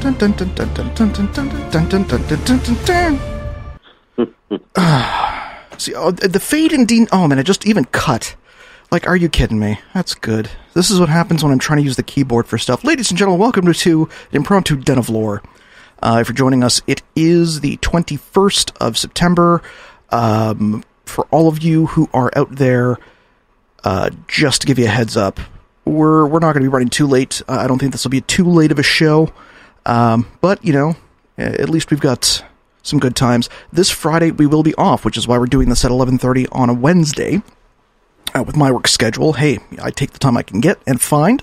See, oh, the fade and Dean. Oh man, it just even cut. Like, are you kidding me? That's good. This is what happens when I'm trying to use the keyboard for stuff. Ladies and gentlemen, welcome to an impromptu Den of Lore. If you're joining us, it is the 21st of September. For all of you who are out there, just to give you a heads up, we're not going to be running too late. I don't think this will be too late of a show. But, you know, at least we've got some good times. This Friday, we will be off, which is why we're doing this at 11:30 on a Wednesday. With my work schedule, hey, I take the time I can get and find.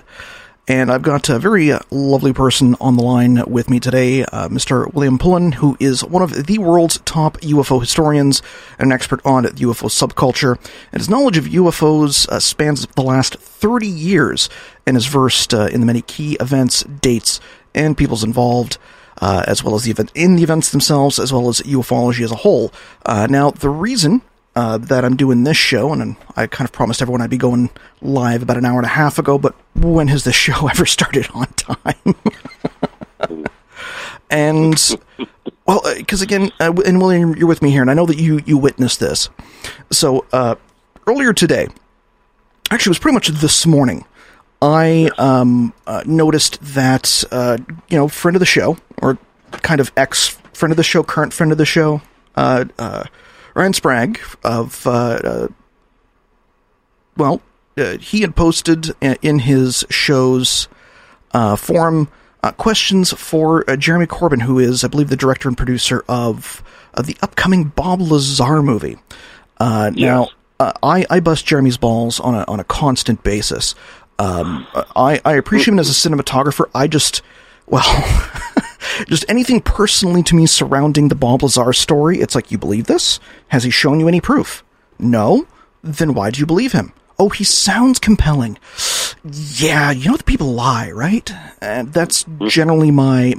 And I've got a very lovely person on the line with me today, Mr. William Pullen, who is one of the world's top UFO historians and an expert on the UFO subculture. And his knowledge of UFOs spans the last 30 years and is versed in the many key events, dates, and peoples involved, as well as the events themselves, as well as ufology as a whole. Now, the reason that I'm doing this show, and I kind of promised everyone I'd be going live about an hour and a half ago, but when has this show ever started on time? And, well, because again, and William, you're with me here, and I know that you witnessed this. So, earlier today, actually it was pretty much this morning, I noticed that, friend of the show, or kind of ex-friend of the show, current friend of the show, Ryan Sprague of, he had posted in his show's forum questions for Jeremy Corbyn, who is, I believe, the director and producer of the upcoming Bob Lazar movie. Yes. Now, I bust Jeremy's balls on a constant basis. I appreciate him as a cinematographer. Just anything personally to me surrounding the Bob Lazar story, it's like, you believe this? Has he shown you any proof? No? Then why do you believe him? Oh, he sounds compelling. Yeah, you know that people lie, right? And that's generally my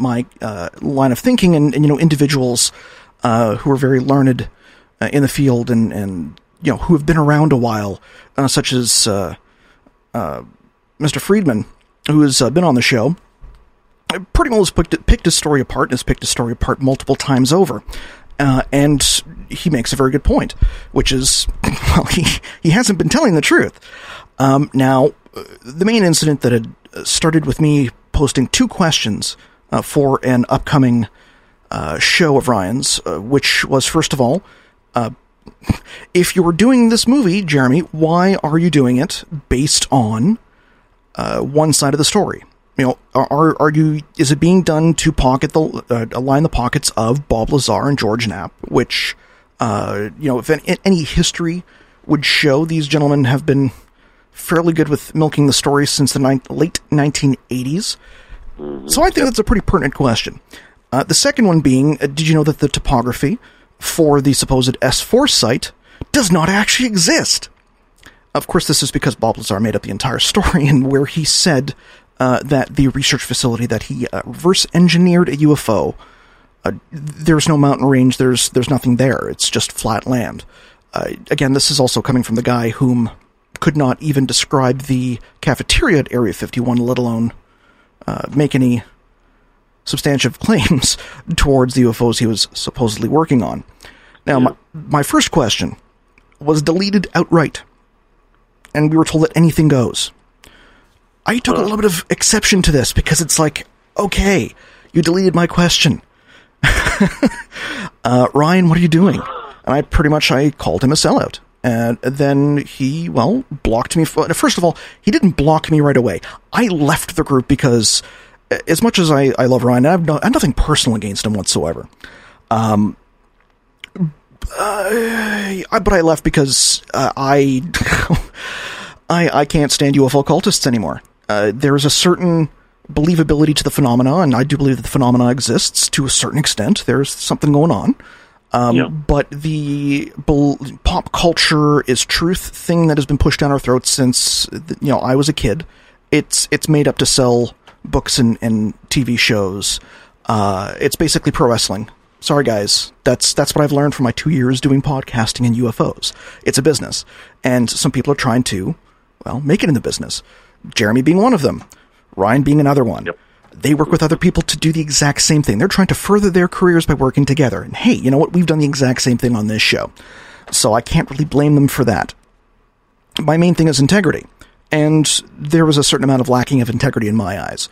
line of thinking, and individuals who are very learned in the field and who have been around a while, such as Mr. Friedman, who has been on the show, pretty well has picked his story apart and has picked his story apart multiple times over. And he makes a very good point, which is, well, he hasn't been telling the truth. Now, the main incident that had started with me posting two questions for an upcoming show of Ryan's, which was, first of all, if you were doing this movie, Jeremy, why are you doing it based on one side of the story? Is it being done to pocket align the pockets of Bob Lazar and George Knapp, which, if any history would show, these gentlemen have been fairly good with milking the story since the late 1980s. So I think that's a pretty pertinent question. The second one being, did you know that the topography for the supposed S4 site does not actually exist? Of course, this is because Bob Lazar made up the entire story, and where he said that the research facility that he reverse-engineered a UFO, there's no mountain range, there's nothing there, it's just flat land. Again, this is also coming from the guy whom could not even describe the cafeteria at Area 51, let alone make any substantive claims towards the UFOs he was supposedly working on. Now, my first question was deleted outright, and we were told that anything goes. I took a little bit of exception to this because it's like, okay, you deleted my question. Ryan, what are you doing? And I called him a sellout. And then he, blocked me. First of all, he didn't block me right away. I left the group because as much as I love Ryan, I have nothing personal against him whatsoever. But I left because I can't stand UFO cultists anymore. There is a certain believability to the phenomena, and I do believe that the phenomena exists to a certain extent. There's something going on. But the pop culture is truth thing that has been pushed down our throats since, I was a kid. It's made up to sell books and TV shows. It's basically pro wrestling. Sorry, guys. That's what I've learned from my 2 years doing podcasting and UFOs. It's a business, and some people are trying to make it in the business. Jeremy being one of them, Ryan being another one. Yep. They work with other people to do the exact same thing. They're trying to further their careers by working together. And hey, you know what? We've done the exact same thing on this show. So I can't really blame them for that. My main thing is integrity. And there was a certain amount of lacking of integrity in my eyes.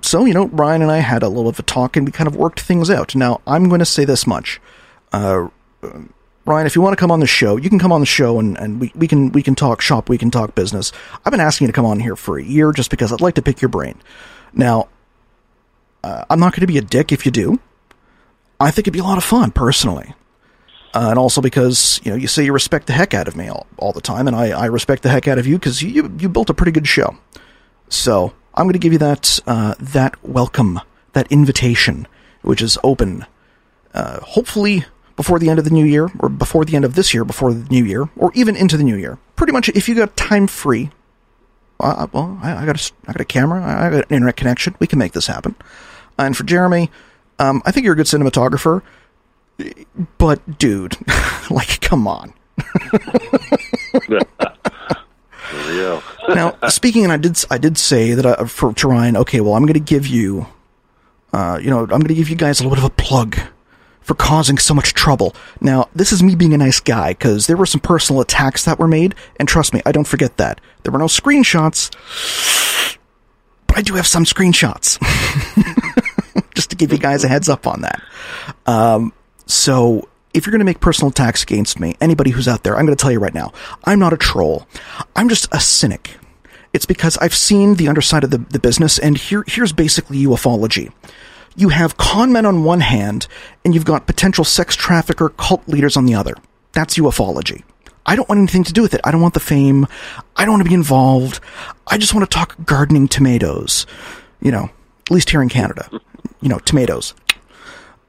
So, you know, Ryan and I had a little of a talk and we kind of worked things out. Now, I'm going to say this much. Ryan, if you want to come on the show, you can come on the show and we can talk shop, we can talk business. I've been asking you to come on here for a year just because I'd like to pick your brain. Now, I'm not going to be a dick if you do. I think it'd be a lot of fun, personally. And also because, you know, you say you respect the heck out of me all the time, and I respect the heck out of you because you built a pretty good show. So I'm going to give you that welcome, that invitation, which is open, hopefully before the end of the new year, or before the end of this year, before the new year, or even into the new year. Pretty much, if you got time free, well, I got a camera, I got an internet connection, we can make this happen. And for Jeremy, I think you're a good cinematographer, but dude, like, come on. Now, speaking, and I did say that to Ryan, okay, well, I'm going to give you, I'm going to give you guys a little bit of a plug for causing so much trouble. Now, this is me being a nice guy, because there were some personal attacks that were made, and trust me, I don't forget that. There were no screenshots, but I do have some screenshots. Just to give you guys a heads up on that. So, if you're going to make personal attacks against me, anybody who's out there, I'm going to tell you right now, I'm not a troll. I'm just a cynic. It's because I've seen the underside of the business, and here's basically ufology. You have con men on one hand, and you've got potential sex trafficker cult leaders on the other. That's ufology. I don't want anything to do with it. I don't want the fame. I don't want to be involved. I just want to talk gardening tomatoes. You know, at least here in Canada. You know, tomatoes.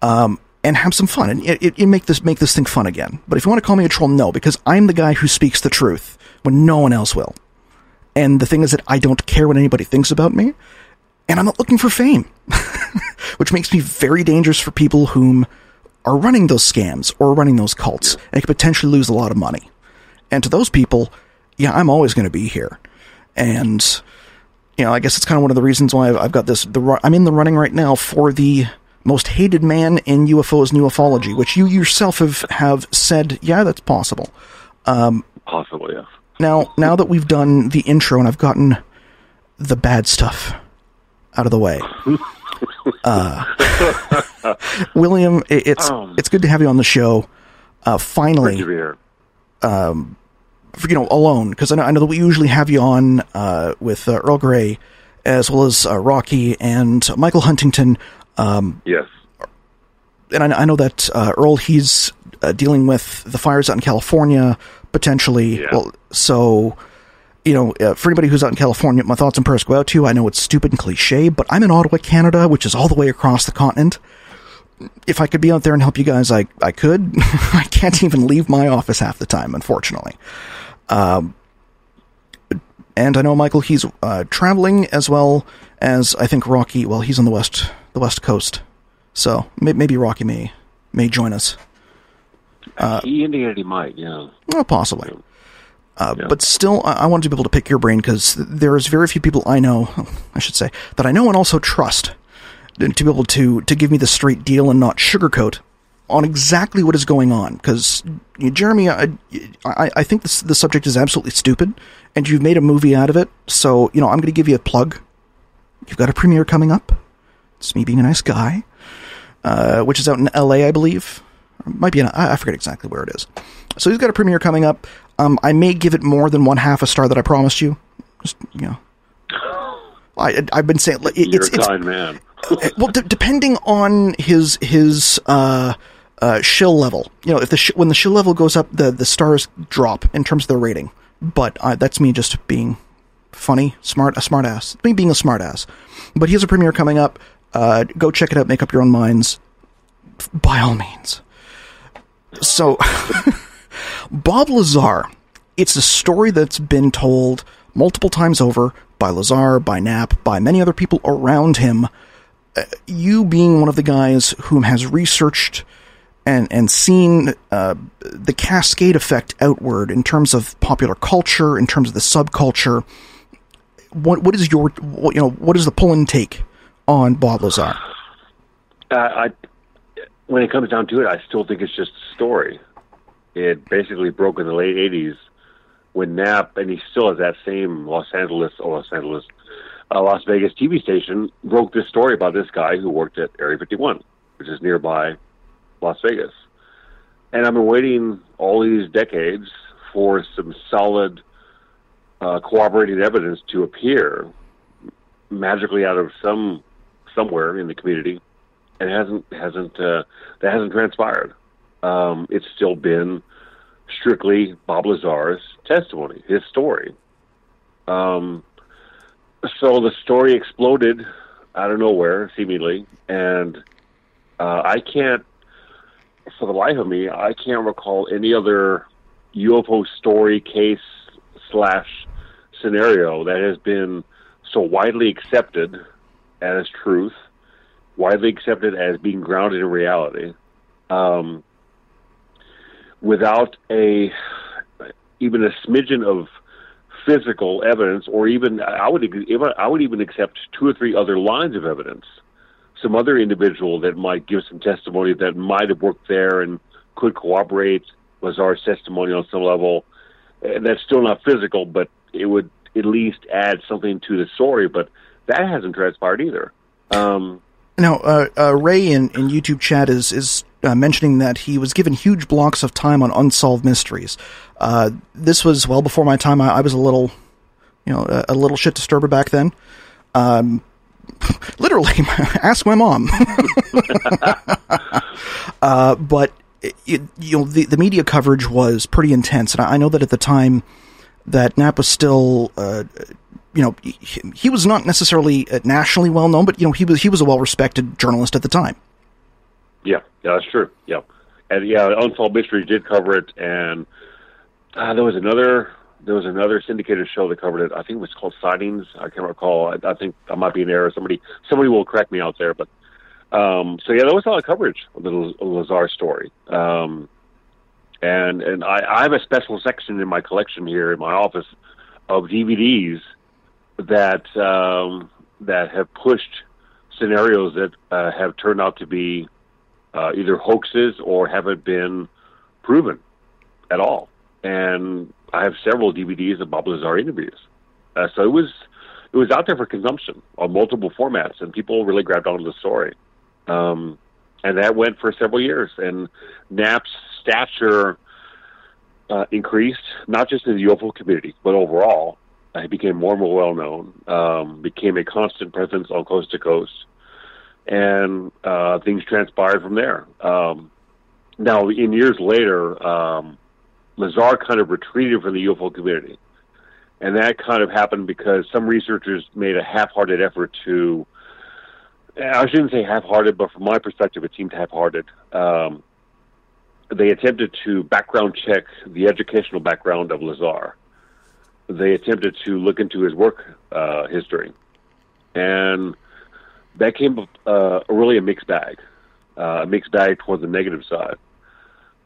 And have some fun, and it make this thing fun again. But if you want to call me a troll, no, because I'm the guy who speaks the truth when no one else will. And the thing is that I don't care what anybody thinks about me, and I'm not looking for fame, which makes me very dangerous for people whom are running those scams or running those cults, and could potentially lose a lot of money. And to those people, yeah, I'm always going to be here. And, you know, I guess it's kind of one of the reasons why I've got this. I'm in the running right now for the most hated man in UFOs and ufology, which you yourself have said, yeah, that's possible. Possible, yeah. Now that we've done the intro and I've gotten the bad stuff out of the way, William, it's good to have you on the show. Finally, good to be here. Alone, because I know that we usually have you on with Earl Grey, as well as Rocky and Michael Huntington. Yes. And I know that Earl, he's dealing with the fires out in California, potentially. Yeah. Well, so, you know, for anybody who's out in California, my thoughts and prayers go out to you. I know it's stupid and cliche, but I'm in Ottawa, Canada, which is all the way across the continent. If I could be out there and help you guys, I could. I can't even leave my office half the time, unfortunately. And I know, Michael, he's traveling, as well as, I think, Rocky. Well, he's on the West Coast. So maybe Rocky may join us. He indicated he might, yeah. Well, possibly. Yeah. Yeah. But still, I wanted to be able to pick your brain, because there is very few people that I know and also trust to be able to give me the straight deal and not sugarcoat on exactly what is going on. Because, you know, Jeremy, I think the subject is absolutely stupid, and you've made a movie out of it. So, you know, I'm going to give you a plug. You've got a premiere coming up. It's me being a nice guy, which is out in LA, I believe. It might be I forget exactly where it is. So he's got a premiere coming up. I may give it more than one half a star that I promised you. Just, you know, I've been saying it's kind man. Well, depending on his shill level, you know, if when the shill level goes up, the stars drop in terms of their rating. But that's me just being funny, a smart ass. Me being a smart ass. But he has a premiere coming up. Go check it out. Make up your own minds, by all means. So, Bob Lazar. It's a story that's been told multiple times over by Lazar, by Knapp, by many other people around him. You being one of the guys whom has researched and seen the cascade effect outward in terms of popular culture, in terms of the subculture. what is your, you know, what is the Pullen take on Bob Lazar? When it comes down to it, I still think it's just a story. It basically broke in the late 80s when Knapp, and he still has that same Las Vegas TV station, broke this story about this guy who worked at Area 51, which is nearby Las Vegas. And I've been waiting all these decades for some solid corroborating evidence to appear magically out of somewhere in the community, and that hasn't transpired. It's still been strictly Bob Lazar's testimony, his story. So the story exploded out of nowhere, seemingly, and I can't, for the life of me, I can't recall any other UFO story case / scenario that has been so widely accepted as truth, widely accepted as being grounded in reality, without even a smidgen of physical evidence, or even I would even accept 2 or 3 other lines of evidence, some other individual that might give some testimony that might have worked there and could corroborate Lazar's testimony on some level. And that's still not physical, but it would at least add something to the story. But that hasn't transpired either. Now, Ray in YouTube chat is mentioning that he was given huge blocks of time on Unsolved Mysteries. This was well before my time. I was a little shit disturber back then. Literally, ask my mom. But. The media coverage was pretty intense, and I know that at the time that Knapp was still, he was not necessarily nationally well known, but he was a well respected journalist at the time. Yeah, that's true. Yeah, and Unsolved Mysteries did cover it, and there was another syndicated show that covered it. I think it was called Sightings. I can't recall. I think I might be in error. Somebody will correct me out there, but. There was a lot of coverage of the Lazar story. And I have a special section in my collection here in my office of DVDs that have pushed scenarios that have turned out to be either hoaxes or haven't been proven at all. And I have several DVDs of Bob Lazar interviews. It was out there for consumption on multiple formats, and people really grabbed onto the story. And that went for several years, and Knapp's stature increased, not just in the UFO community, but overall. He became more and more well-known, became a constant presence on Coast to Coast, and things transpired from there. Now, in years later, Lazar kind of retreated from the UFO community, and that kind of happened because some researchers made a half-hearted effort to, I shouldn't say half-hearted, but from my perspective, it seemed half-hearted. They attempted to background check the educational background of Lazar. They attempted to look into his work history. And that came really a mixed bag toward the negative side.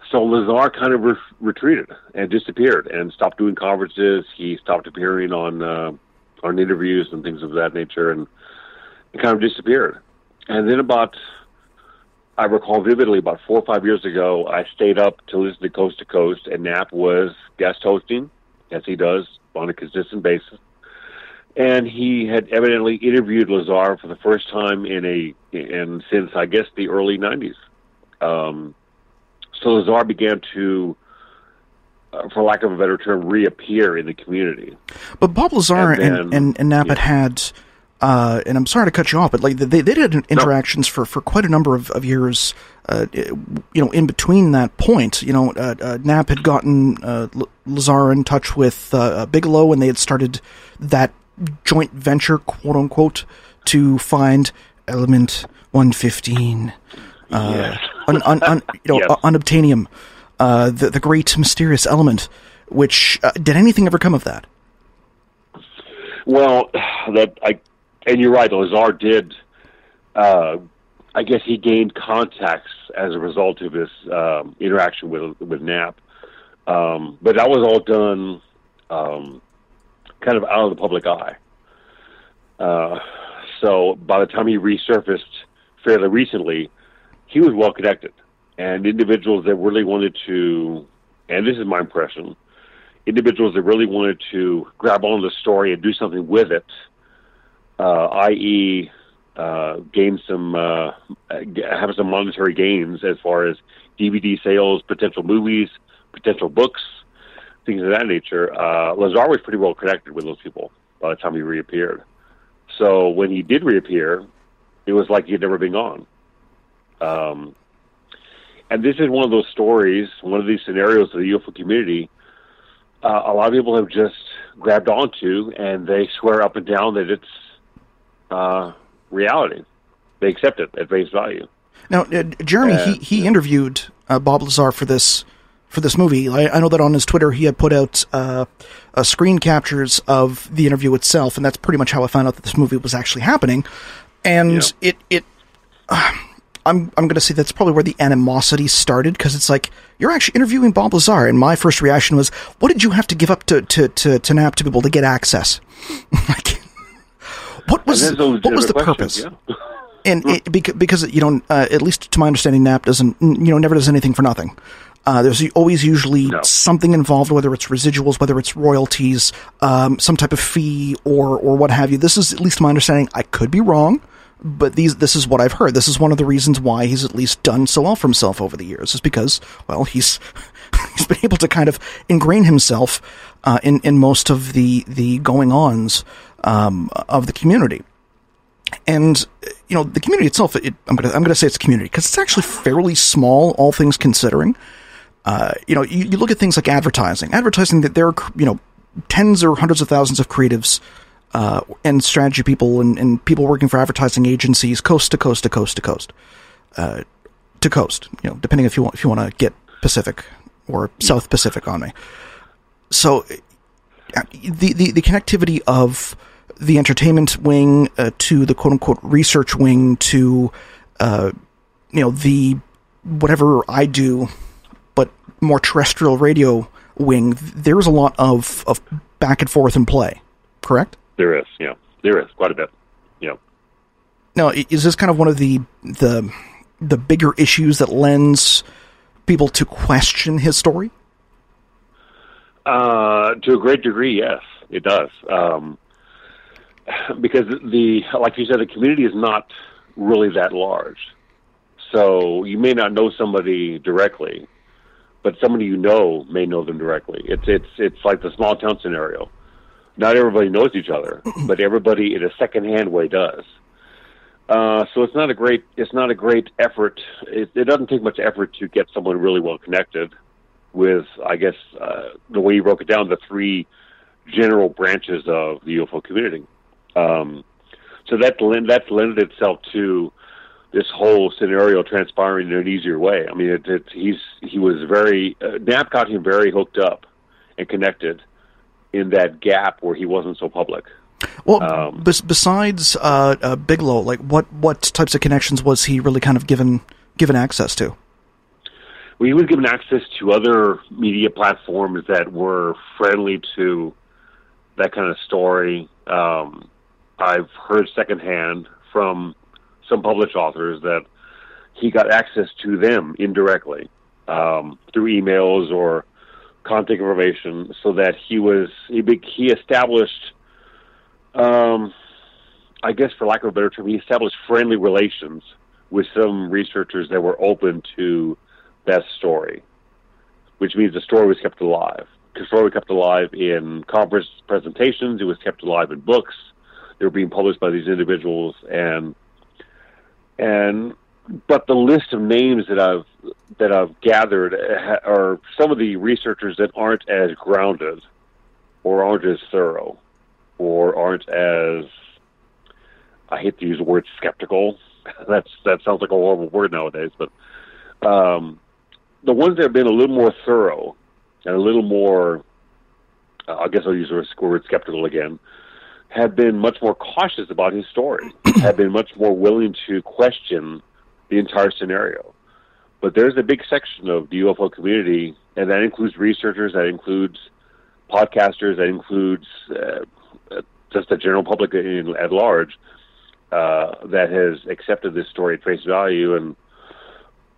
So Lazar kind of retreated and disappeared and stopped doing conferences. He stopped appearing on interviews and things of that nature, and kind of disappeared. And then I recall vividly, about 4 or 5 years ago, I stayed up to listen to Coast, and Knapp was guest hosting, as he does on a consistent basis. And he had evidently interviewed Lazar for the first time since I guess the early 90s. So Lazar began to, for lack of a better term, reappear in the community. But Bob Lazar and Knapp had and I'm sorry to cut you off, but like they did interactions for quite a number of years. In between that point, Knapp had gotten Lazar in touch with Bigelow, and they had started that joint venture, quote unquote, to find element 115, unobtainium, the great mysterious element. Which did anything ever come of that? Well, And you're right, Lazar did, I guess he gained contacts as a result of his interaction with Knapp. But that was all done kind of out of the public eye. So by the time he resurfaced fairly recently, he was well connected, and individuals that really wanted to, and this is my impression, individuals that really wanted to grab onto the story and do something with it, i.e., gain some, have some monetary gains as far as DVD sales, potential movies, potential books, things of that nature. Lazar was pretty well connected with those people by the time he reappeared. So when he did reappear, it was like he had never been gone. And this is one of those stories, one of these scenarios of the UFO community, a lot of people have just grabbed onto, and they swear up and down that it's reality. They accept it at face value. Now, Jeremy, he interviewed Bob Lazar for this movie. I know that on his Twitter he had put out screen captures of the interview itself, and that's pretty much how I found out that this movie was actually happening. And yeah. I'm going to say that's probably where the animosity started, because it's like, you're actually interviewing Bob Lazar, and my first reaction was, what did you have to give up to Knapp to be able to get access? Like, what was the purpose? Yeah. And because at least to my understanding, Knapp doesn't, never does anything for nothing. There's always usually something involved, whether it's residuals, whether it's royalties, some type of fee or what have you. This is at least my understanding. I could be wrong. But this is what I've heard. This is one of the reasons why he's at least done so well for himself over the years, is because, well, he's been able to kind of ingrain himself in most of the going-ons of the community. And, the community itself, I'm going to say it's a community, because it's actually fairly small, all things considering. You look at things like advertising. Advertising, that there are, tens or hundreds of thousands of creatives and strategy people and people working for advertising agencies, coast to coast to coast to coast, depending if you want to get Pacific or South Pacific on me. So the connectivity of the entertainment wing to the quote unquote research wing to, the whatever I do, but more terrestrial radio wing, there's a lot of back and forth and play, correct? There is, yeah. There is quite a bit, yeah. Now, is this kind of one of the bigger issues that lends people to question his story? To a great degree, yes, it does. Because like you said, the community is not really that large. So you may not know somebody directly, but somebody you know may know them directly. It's like the small town scenario. Not everybody knows each other, but everybody in a secondhand way does. So it's not a great effort. It doesn't take much effort to get someone really well connected with, I guess, the way you broke it down, the three general branches of the UFO community. So that's lent itself to this whole scenario transpiring in an easier way. I mean, Knapp got him very hooked up and connected in that gap where he wasn't so public. Well, besides Bigelow, like what types of connections was he really kind of given access to? Well, he was given access to other media platforms that were friendly to that kind of story. I've heard secondhand from some published authors that he got access to them indirectly through emails or contact information, so that he established, I guess for lack of a better term, he established friendly relations with some researchers that were open to that story, which means the story was kept alive. The story was kept alive in conference presentations. It was kept alive in books. They were being published by these individuals, but the list of names that I've gathered are some of the researchers that aren't as grounded, or aren't as thorough, or aren't as, I hate to use the word skeptical. That sounds like a horrible word nowadays, but the ones that have been a little more thorough and a little more, I guess I'll use the word skeptical again, have been much more cautious about his story, have been much more willing to question the entire scenario. But there's a big section of the UFO community, and that includes researchers, that includes podcasters, that includes just the general public at large that has accepted this story at face value, and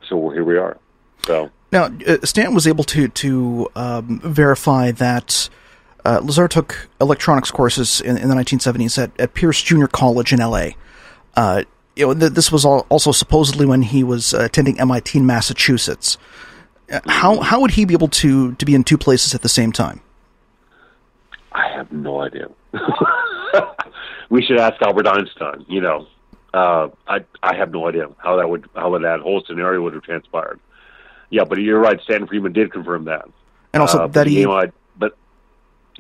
so here we are. So now, Stanton was able to verify that Lazar took electronics courses in the 1970s at Pierce Junior College in L.A. You know, this was also supposedly when he was attending MIT in Massachusetts. How would he be able to be in two places at the same time? I have no idea. We should ask Albert Einstein. You know, I have no idea how that whole scenario would have transpired. Yeah, but you're right. Stanton Friedman did confirm that, and also that he. Go ahead.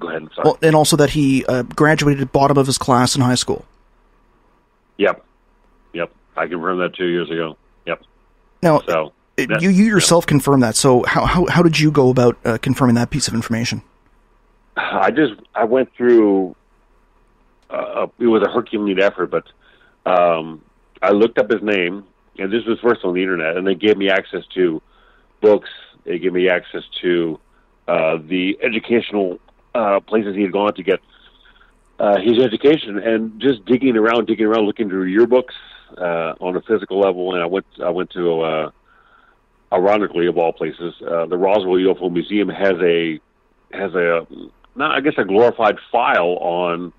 I'm sorry. Well, and also that he graduated bottom of his class in high school. Yep. I confirmed that 2 years ago. Yep. Now, so you yourself confirmed that. So how did you go about confirming that piece of information? I went through. It was a Herculean effort, but I looked up his name, and this was first on the internet, and they gave me access to books. They gave me access to the educational places he had gone to get his education, and just digging around, looking through yearbooks on a physical level. And I went to, ironically of all places, the Roswell UFO Museum has a glorified file on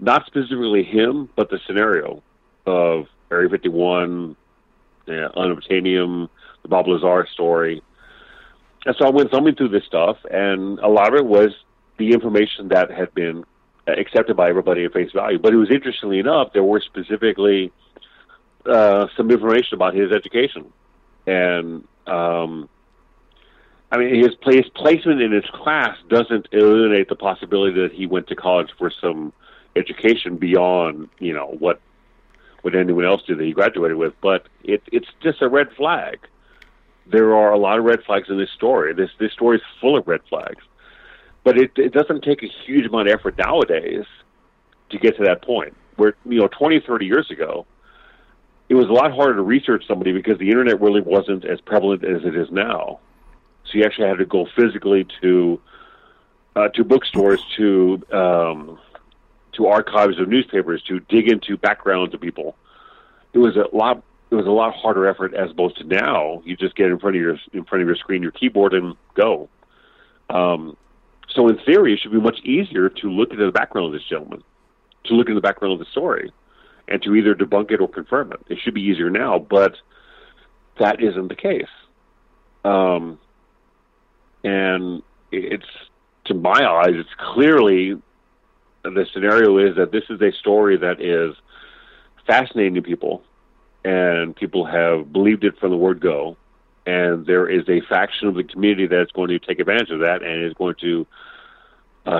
not specifically him, but the scenario of Area 51, unobtainium, the Bob Lazar story. And so I went thumbing through this stuff, and a lot of it was the information that had been accepted by everybody at face value. But it was, interestingly enough, there were specifically some information about his education. And, his placement in his class doesn't eliminate the possibility that he went to college for some education beyond, you know, what would anyone else do that he graduated with. But it's just a red flag. There are a lot of red flags in this story. This story is full of red flags. But it doesn't take a huge amount of effort nowadays to get to that point. Where, 20, 30 years ago, it was a lot harder to research somebody because the internet really wasn't as prevalent as it is now. So you actually had to go physically to bookstores, to archives of newspapers, to dig into backgrounds of people. It was a lot harder effort as opposed to now. You just get in front of your screen, your keyboard, and go. So in theory, it should be much easier to look into the background of this gentleman, to look into the background of the story, and to either debunk it or confirm it. It should be easier now, but that isn't the case. And it's, to my eyes, it's clearly the scenario is that this is a story that is fascinating to people, and people have believed it from the word go. And there is a faction of the community that's going to take advantage of that and is going to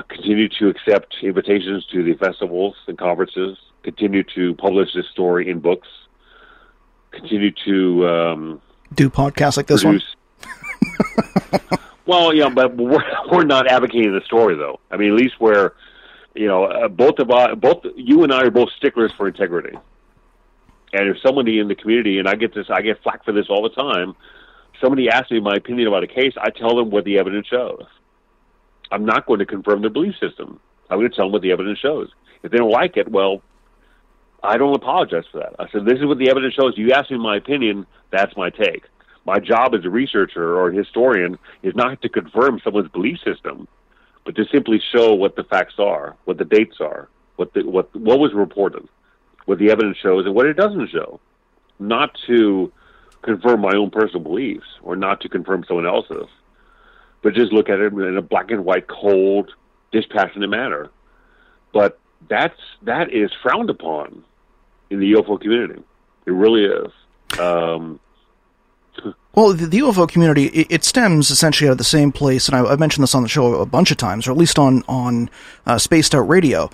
continue to accept invitations to the festivals and conferences, continue to publish this story in books, continue to do podcasts like this produce. One. Well, yeah, but we're not advocating the story, though. I mean, at least we're, both you and I are both sticklers for integrity. And if somebody in the community, and I get flack for this all the time. Somebody asks me my opinion about a case, I tell them what the evidence shows. I'm not going to confirm their belief system. I'm going to tell them what the evidence shows. If they don't like it, well, I don't apologize for that. I said, this is what the evidence shows. You ask me my opinion, that's my take. My job as a researcher or a historian is not to confirm someone's belief system, but to simply show what the facts are, what the dates are, what was reported, what the evidence shows, and what it doesn't show. Not to confirm my own personal beliefs, or not to confirm someone else's, but just look at it in a black and white, cold, dispassionate manner. But that is frowned upon in the UFO community. It really is. Well, the UFO community, it stems essentially out of the same place, and I've mentioned this on the show a bunch of times, or at least on Spaced Out Radio,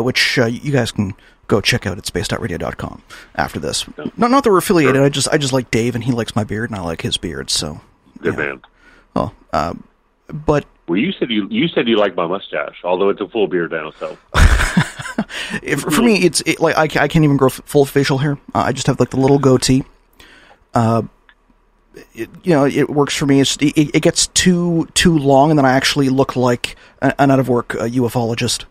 which you guys can go check out at spacedoutradio.com after this. Not that we're affiliated. Sure. I just like Dave, and he likes my beard, and I like his beard. So good man. Well, but you said you like my mustache, although it's a full beard now. So for me, I can't even grow full facial hair. I just have like the little goatee. It works for me. It gets too long, and then I actually look like an out of work ufologist.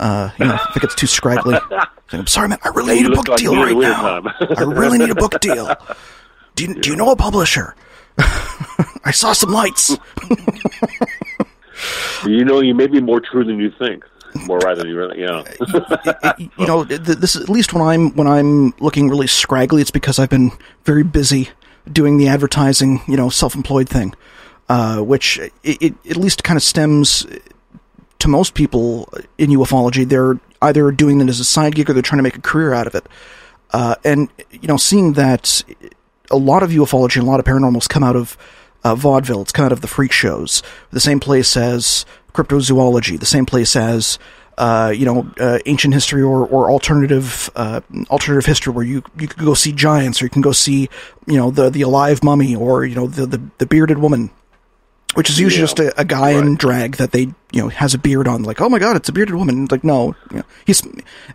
if it gets too scraggly. I'm sorry, man, I really need a book deal right now. I really need a book deal. Do you know a publisher? I saw some lights. You may be more true than you think. More right than you really, yeah. This at least when I'm looking really scraggly, it's because I've been very busy doing the advertising, self-employed thing, which it at least kind of stems to most people in ufology. They're either doing it as a side gig or they're trying to make a career out of it. And seeing that a lot of ufology and a lot of paranormals come out of vaudeville, it's come out of the freak shows, the same place as cryptozoology, the same place as ancient history or alternative history, where you could go see giants, or you can go see the alive mummy, or the bearded woman, which is usually just a guy in drag that they has a beard on. Like, oh my god, it's a bearded woman. Like, no, he's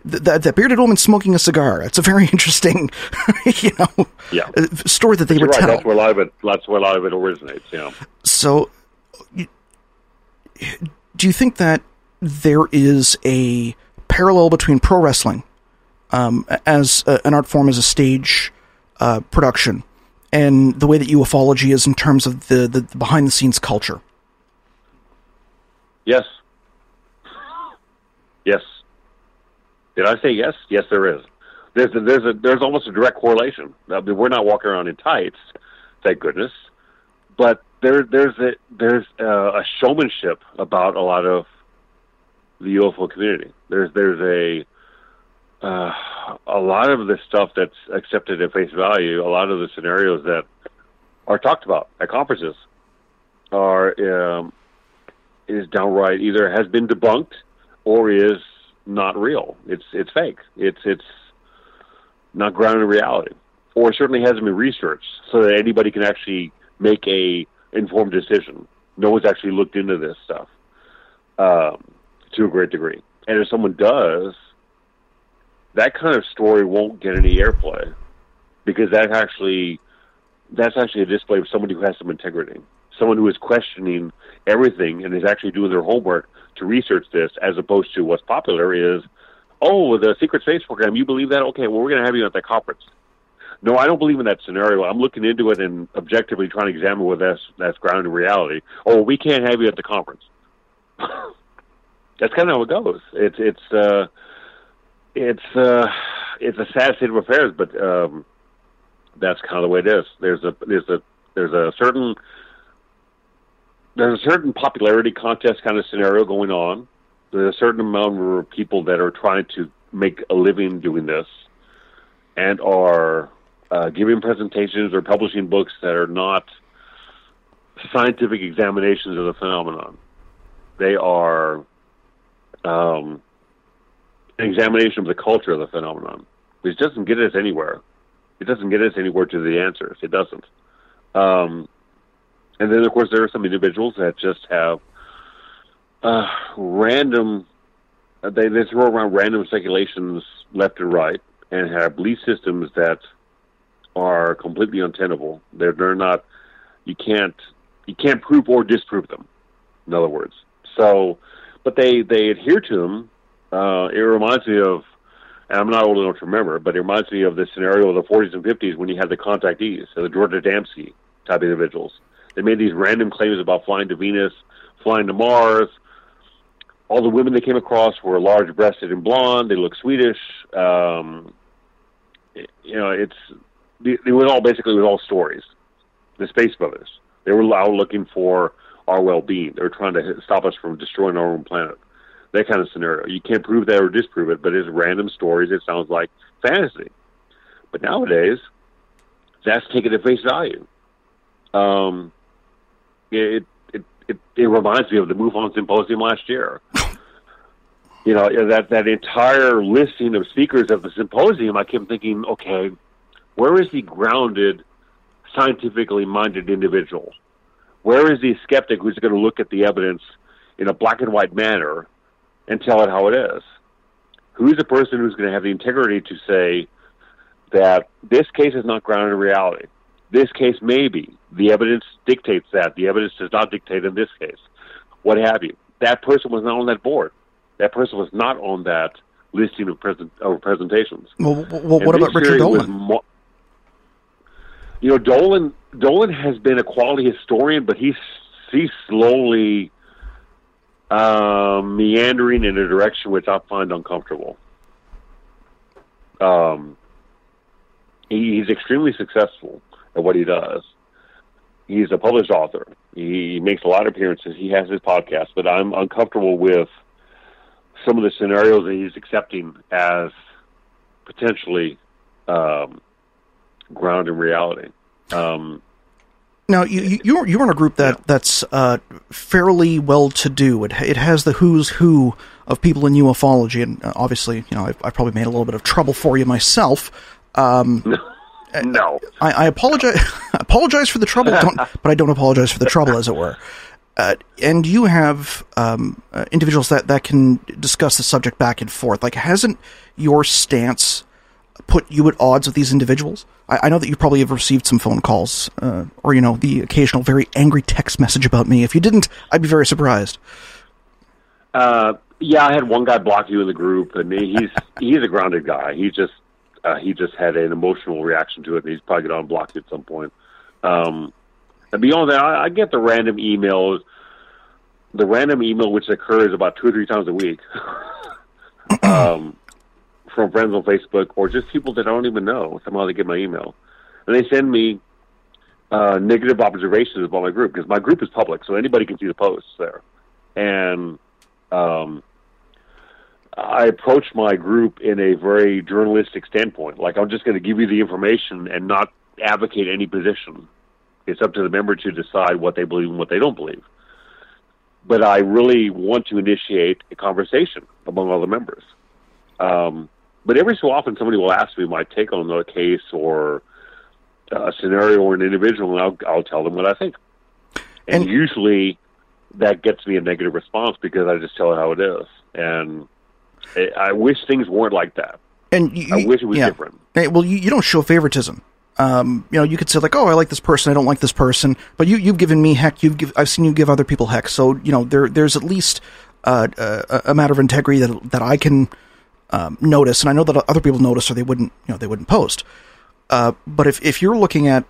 that bearded woman smoking a cigar. It's a very interesting story that they would tell. That's where live it originates. Yeah. So, do you think that there is a parallel between pro wrestling as an art form, as a stage production, and the way that ufology is in terms of the behind-the-scenes culture? Yes. Yes. Did I say yes? Yes, there is. There's almost a direct correlation. I mean, we're not walking around in tights, thank goodness, but there's a showmanship about a lot of the UFO community. There's a lot of the stuff that's accepted at face value. A lot of the scenarios that are talked about at conferences is downright either has been debunked or is not real. It's fake. It's not grounded in reality, or certainly hasn't been researched so that anybody can actually make a informed decision. No one's actually looked into this stuff to a great degree, and if someone does, that kind of story won't get any airplay, because that's actually a display of somebody who has some integrity, someone who is questioning everything and is actually doing their homework to research this, as opposed to what's popular is, oh, the secret space program, you believe that? Okay, well, we're going to have you at that conference. No, I don't believe in that scenario. I'm looking into it and objectively trying to examine whether that's grounded in reality. Oh, we can't have you at the conference. That's kind of how it goes. It's a sad state of affairs, but that's kind of the way it is. There's a certain popularity contest kind of scenario going on. There's a certain number of people that are trying to make a living doing this, and are giving presentations or publishing books that are not scientific examinations of the phenomenon. They are an examination of the culture of the phenomenon, which doesn't get us anywhere. It doesn't get us anywhere to the answers. It doesn't. And then, of course, there are some individuals that just have random... They throw around random speculations left and right and have belief systems that are completely untenable. They're not... You can't prove or disprove them, in other words. So, but they adhere to them. It reminds me of, and I'm not old enough to remember, but it reminds me of the scenario of the 40s and 50s when you had the contactees, so the Georgia Dempsey type individuals. They made these random claims about flying to Venus, flying to Mars. All the women they came across were large-breasted and blonde. They looked Swedish. It was all stories. The Space Brothers. They were out looking for our well-being. They were trying to stop us from destroying our own planet. That kind of scenario. You can't prove that or disprove it, but it's random stories. It sounds like fantasy. But nowadays, that's taken at face value. It reminds me of the MUFON Symposium last year. That entire listing of speakers of the symposium, I kept thinking, okay, where is the grounded, scientifically minded individual? Where is the skeptic who's going to look at the evidence in a black and white manner and tell it how it is? Who's the person who's going to have the integrity to say that this case is not grounded in reality? This case may be. The evidence dictates that. The evidence does not dictate in this case. What have you. That person was not on that board. That person was not on that listing of presentations. Well what about Richard Dolan? Dolan has been a quality historian, but he's slowly meandering in a direction which I find uncomfortable. He's extremely successful at what he does. He's a published author. He makes a lot of appearances. He has his podcast, but I'm uncomfortable with some of the scenarios that he's accepting as potentially ground in reality. Now, you're in a group that's fairly well-to-do. It has the who's who of people in UFOlogy, and obviously, I probably made a little bit of trouble for you myself. No, I apologize for the trouble, but I don't apologize for the trouble, as it were. And you have individuals that can discuss the subject back and forth. Like, hasn't your stance put you at odds with these individuals? I know that you probably have received some phone calls, or the occasional very angry text message about me. If you didn't, I'd be very surprised. Yeah, I had one guy block you in the group, and he's a grounded guy. He just had an emotional reaction to it, and he's probably going to unblock it at some point. And beyond that, I get the random emails. The random email which occurs about 2 or 3 times a week from friends on Facebook, or just people that I don't even know. Somehow they get my email. And they send me negative observations about my group, because my group is public, so anybody can see the posts there. And I approach my group in a very journalistic standpoint. Like, I'm just going to give you the information and not advocate any position. It's up to the member to decide what they believe and what they don't believe. But I really want to initiate a conversation among all the members. But every so often, somebody will ask me my take on a case or a scenario or an individual, and I'll tell them what I think. And usually that gets me a negative response, because I just tell it how it is. And I wish things weren't like that. And I wish it was different. Well, you don't show favoritism. You could say, like, oh, I like this person, I don't like this person, but you've given me heck. I've seen you give other people heck. So, there's at least a matter of integrity that I can notice, and I know that other people notice, or they wouldn't post. But if you're looking at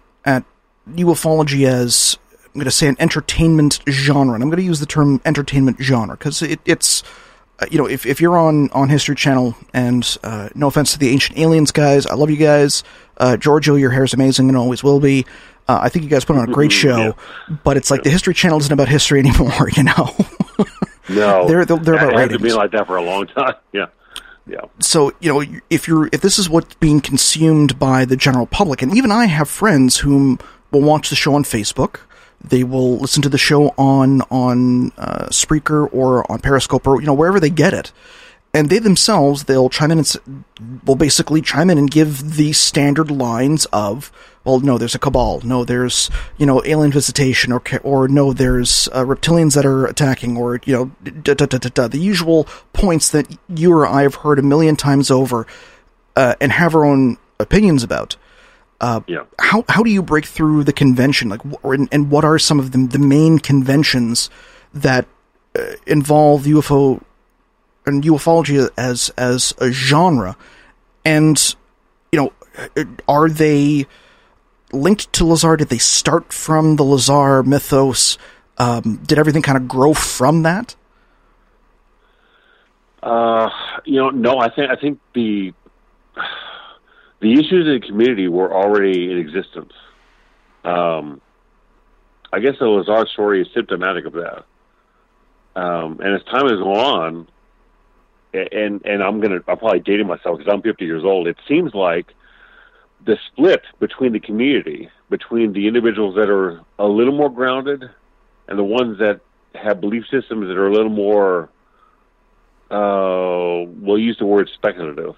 ufology as, I'm going to say, an entertainment genre, and I'm going to use the term entertainment genre because it's. If you're on History Channel, and no offense to the Ancient Aliens guys, I love you guys. Giorgio, your hair's amazing and always will be. I think you guys put on a great show, but it's like the History Channel isn't about history anymore, No. They're about ratings. It hasn't been like that for a long time, yeah. So, if this is what's being consumed by the general public, and even I have friends whom will watch the show on Facebook. They will listen to the show on Spreaker or on Periscope or wherever they get it, and they themselves will basically chime in and give the standard lines of, well, no, there's a cabal, no, there's alien visitation, or no, there's reptilians that are attacking, or the usual points that you or I have heard a million times over, and have our own opinions about. How do you break through the convention? Like, and what are some of the main conventions that involve UFO and ufology as a genre? And are they linked to Lazar? Did they start from the Lazar mythos? Did everything kind of grow from that? No. I think the. The issues in the community were already in existence. I guess the Lazar story is symptomatic of that. And as time has gone on, and I'm probably dating myself because I'm 50 years old, it seems like the split between the community, between the individuals that are a little more grounded and the ones that have belief systems that are a little more, we'll use the word speculative.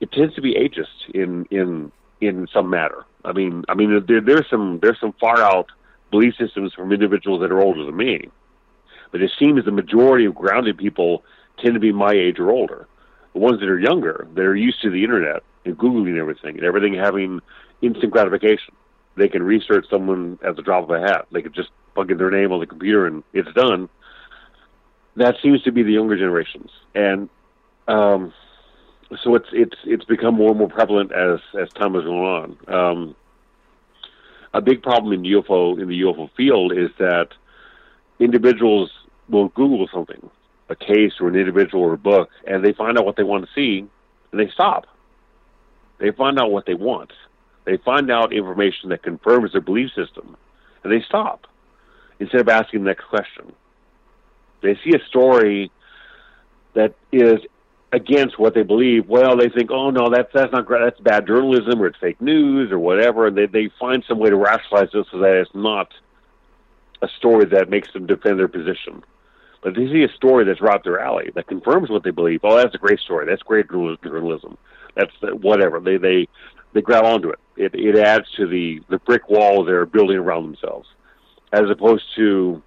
It tends to be ageist in some matter. I mean, there's some far out belief systems from individuals that are older than me, but it seems the majority of grounded people tend to be my age or older. The ones that are younger, they're used to the internet and Googling everything and everything having instant gratification. They can research someone at the drop of a hat. They could just plug in their name on the computer and it's done. that seems to be the younger generations. And so it's become more and more prevalent as time has gone on. A big problem in the UFO field is that individuals will Google something, a case or an individual or a book, and they find out what they want to see, and they stop. They find out what they want. They find out information that confirms their belief system, and they stop instead of asking the next question. They see a story that is against what they believe. Well, they think, oh, no, that's not great. That's bad journalism, or it's fake news or whatever, and they find some way to rationalize this so that it's not a story that makes them defend their position. But if they see a story that's right up their alley, that confirms what they believe, oh, that's a great story. That's great journalism. That's whatever. They grab onto it. It adds to the brick wall they're building around themselves. As opposed to,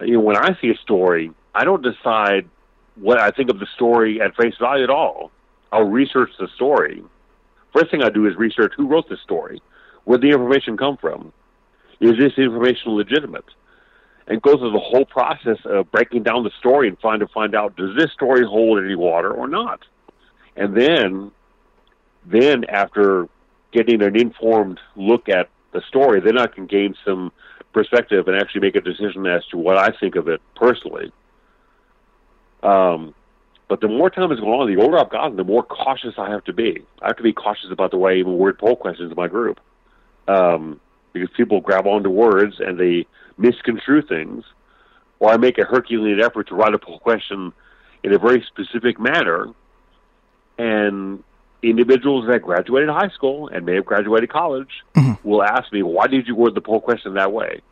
when I see a story, I don't decide what I think of the story at face value at all. I'll research the story. First thing I do is research who wrote the story. Where did the information come from? Is this information legitimate? And go through the whole process of breaking down the story and trying to find out, does this story hold any water or not? And then after getting an informed look at the story, then I can gain some perspective and actually make a decision as to what I think of it personally. But the more time has gone on, the older I've gotten, the more cautious I have to be. I have to be cautious about the way I even word poll questions in my group. Because people grab onto words and they misconstrue things, or I make a Herculean effort to write a poll question in a very specific manner, and individuals that graduated high school and may have graduated college will ask me, why did you word the poll question that way?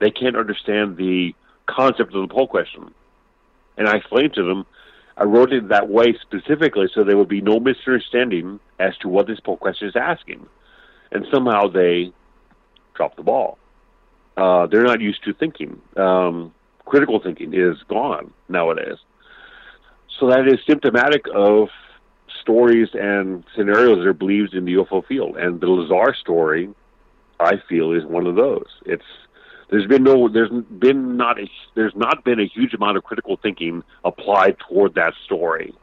They can't understand the concept of the poll question. And I explained to them, I wrote it that way specifically so there would be no misunderstanding as to what this poll question is asking. And somehow they drop the ball. They're not used to thinking. Critical thinking is gone nowadays. So that is symptomatic of stories and scenarios that are believed in the UFO field. And the Lazar story, I feel, is one of those. There's not been a huge amount of critical thinking applied toward that story.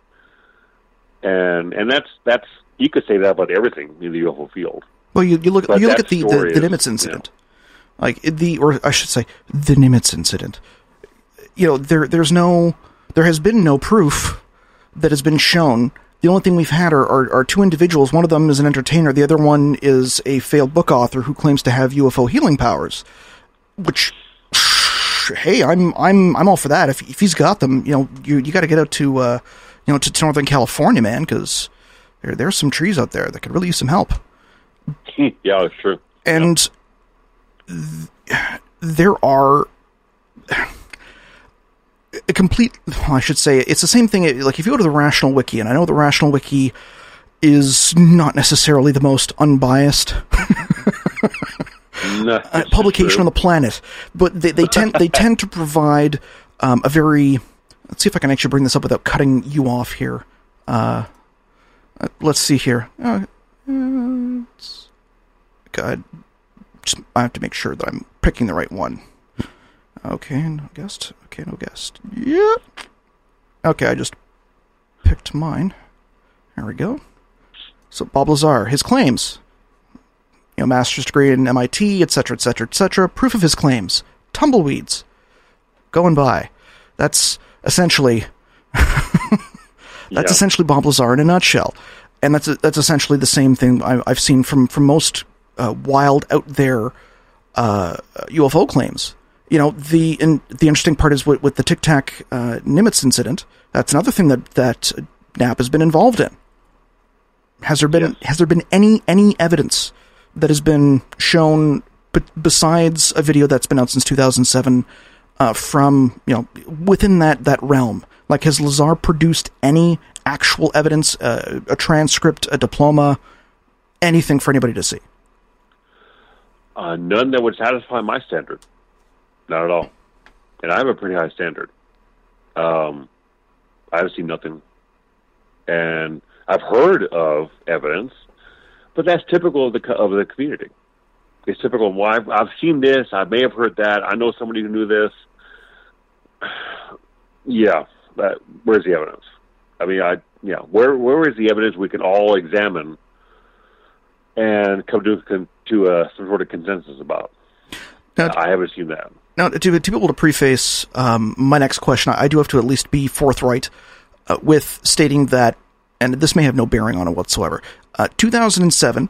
And that's you could say that about everything in the UFO field. Well, you look at the Nimitz incident, the Nimitz incident. There has been no proof that has been shown. The only thing we've had are two individuals. One of them is an entertainer. The other one is a failed book author who claims to have UFO healing powers. Which, hey, I'm all for that. If he's got them, you got to get out to to Northern California, man, because there's some trees out there that could really use some help. Yeah, that's true. And there are a complete, I should say, it's the same thing. Like if you go to the Rational Wiki, and I know the Rational Wiki is not necessarily the most unbiased publication on the planet, but they tend to provide a very. Let's see if I can actually bring this up without cutting you off here. Let's see here. God, I have to make sure that I'm picking the right one. Okay, no guest. Yeah. Okay, I just picked mine. There we go. So Bob Lazar, his claims. Master's degree in MIT, etc., etc., etc. Proof of his claims. Tumbleweeds. Going by. That's essentially essentially Bob Lazar in a nutshell. And that's essentially the same thing I've seen from most wild out there UFO claims. The interesting part is with the Tic Tac Nimitz incident. That's another thing that Knapp has been involved in. Has there been any evidence that has been shown besides a video that's been out since 2007 from within that realm? Like, has Lazar produced any actual evidence, a transcript, a diploma, anything for anybody to see? None that would satisfy my standard. Not at all. And I have a pretty high standard. I've seen nothing. And I've heard of evidence, but that's typical of the community. It's typical. Well, I've seen this. I may have heard that. I know somebody who knew this. Yeah, where's the evidence? I mean, where is the evidence we can all examine and come to some sort of consensus about? Now, I haven't seen that. Now, to be able to preface my next question, I do have to at least be forthright with stating that, and this may have no bearing on it whatsoever, 2007,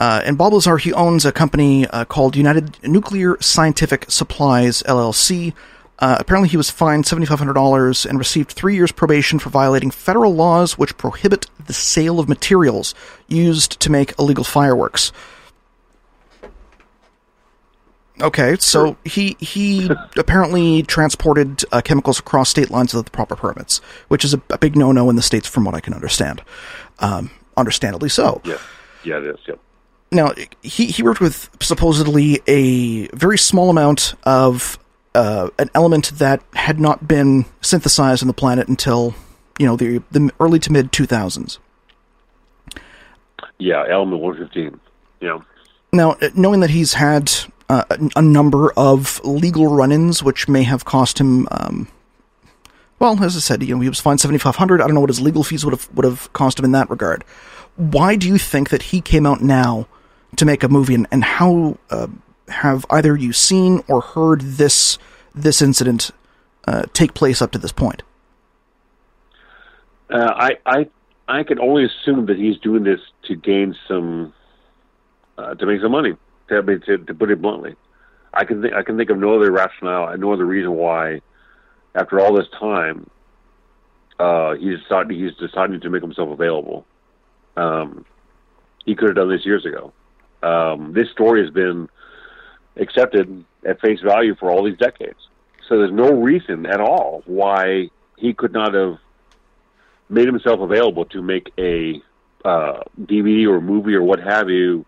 and Bob Lazar, he owns a company called United Nuclear Scientific Supplies, LLC. Apparently he was fined $7,500 and received 3 years probation for violating federal laws which prohibit the sale of materials used to make illegal fireworks. Okay, so he apparently transported chemicals across state lines without the proper permits, which is a big no-no in the States from what I can understand. Understandably so. Yeah, it is, yeah. Now, he worked with supposedly a very small amount of... an element that had not been synthesized on the planet until, the early to mid 2000s. Yeah, element 115. Yeah. Now, knowing that he's had a number of legal run-ins, which may have cost him, as I said, he was fined $7,500. I don't know what his legal fees would have cost him in that regard. Why do you think that he came out now to make a movie, and how? Have either you seen or heard this incident take place up to this point? I can only assume that he's doing this to gain some, to make some money. To put it bluntly, I can think of no other rationale and no other reason why, after all this time, he's decided to make himself available. He could have done this years ago. This story has been accepted at face value for all these decades. So there's no reason at all why he could not have made himself available to make a DVD or movie or what have you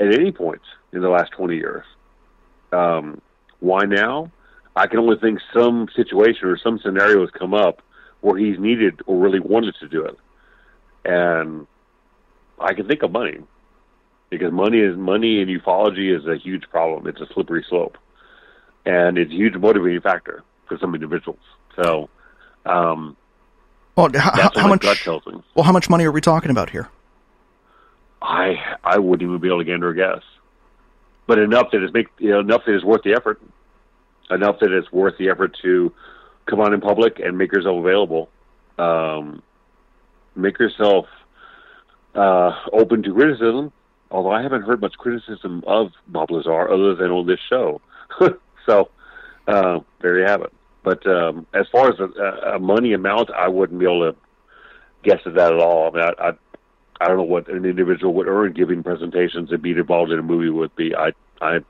at any point in the last 20 years. Why now? I can only think some situation or some scenario has come up where he's needed or really wanted to do it. And I can think of money. Because money and ufology is a huge problem. It's a slippery slope. And it's a huge motivating factor for some individuals. So, how much money are we talking about here? I wouldn't even be able to gander a guess. But enough that it's worth the effort. Enough that it's worth the effort to come out in public and make yourself available. Make yourself open to criticism. Although I haven't heard much criticism of Bob Lazar other than on this show. So, there you have it. But as far as a money amount, I wouldn't be able to guess at that at all. I mean, I don't know what an individual would earn giving presentations and being involved in a movie would be. I'm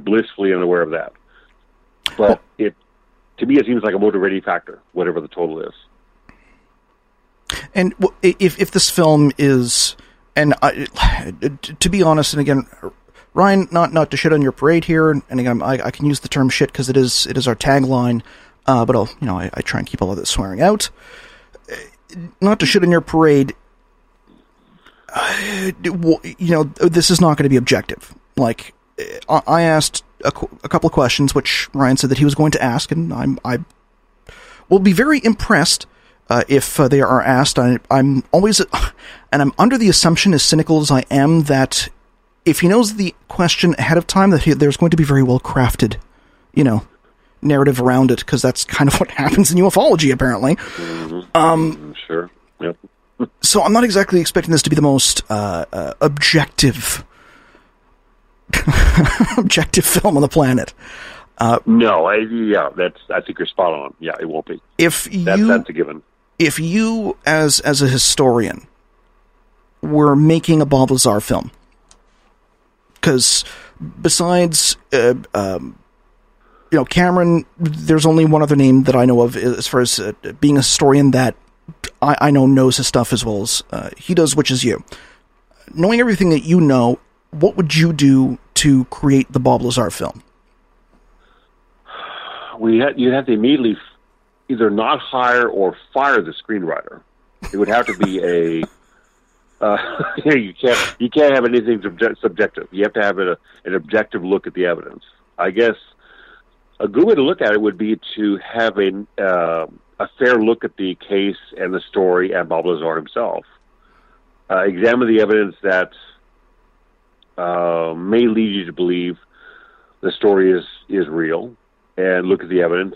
blissfully unaware of that. But to me, it seems like a motivating factor, whatever the total is. And if this film is... And to be honest, and again, Ryan, not to shit on your parade here, and again, I can use the term shit because it is our tagline, but I try and keep all of this swearing out. Not to shit on your parade, this is not going to be objective. Like, I asked a couple of questions, which Ryan said that he was going to ask, and I will be very impressed if they are asked. I'm always, and I'm under the assumption, as cynical as I am, that if he knows the question ahead of time, that there's going to be very well crafted, narrative around it, because that's kind of what happens in ufology, apparently. Sure. Yep. So I'm not exactly expecting this to be the most objective film on the planet. No, I think you're spot on. Yeah, it won't be. That's a given. If you, as a historian, were making a Bob Lazar film, because besides Cameron, there's only one other name that I know of as far as being a historian that I know knows his stuff as well as he does, which is you. Knowing everything that you know, what would you do to create the Bob Lazar film? You'd have to immediately either not hire or fire the screenwriter. It would have to be you can't have anything subjective. You have to have an objective look at the evidence. I guess a good way to look at it would be to have a fair look at the case and the story and Bob Lazar himself. Examine the evidence that may lead you to believe the story is real, and look at the evidence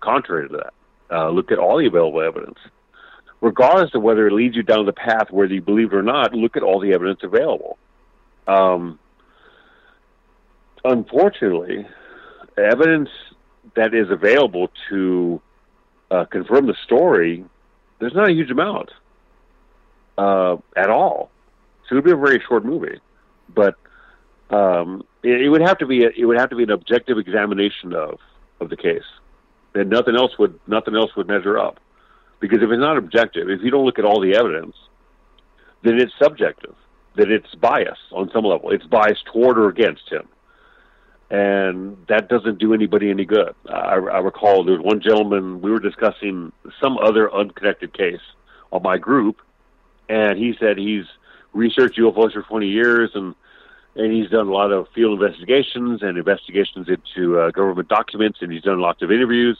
contrary to that. Look at all the available evidence. Regardless of whether it leads you down the path, whether you believe it or not, look at all the evidence available. Unfortunately, evidence that is available to confirm the story, there's not a huge amount at all. So it would be a very short movie, but it would have to be an objective examination of the case, and nothing else would measure up, because if it's not objective, if you don't look at all the evidence, then it's subjective, that it's bias on some level. It's biased toward or against him. And that doesn't do anybody any good. I recall there was one gentleman, we were discussing some other unconnected case on my group, and he said he's researched UFOs for 20 years, and he's done a lot of field investigations and investigations into government documents, and he's done lots of interviews.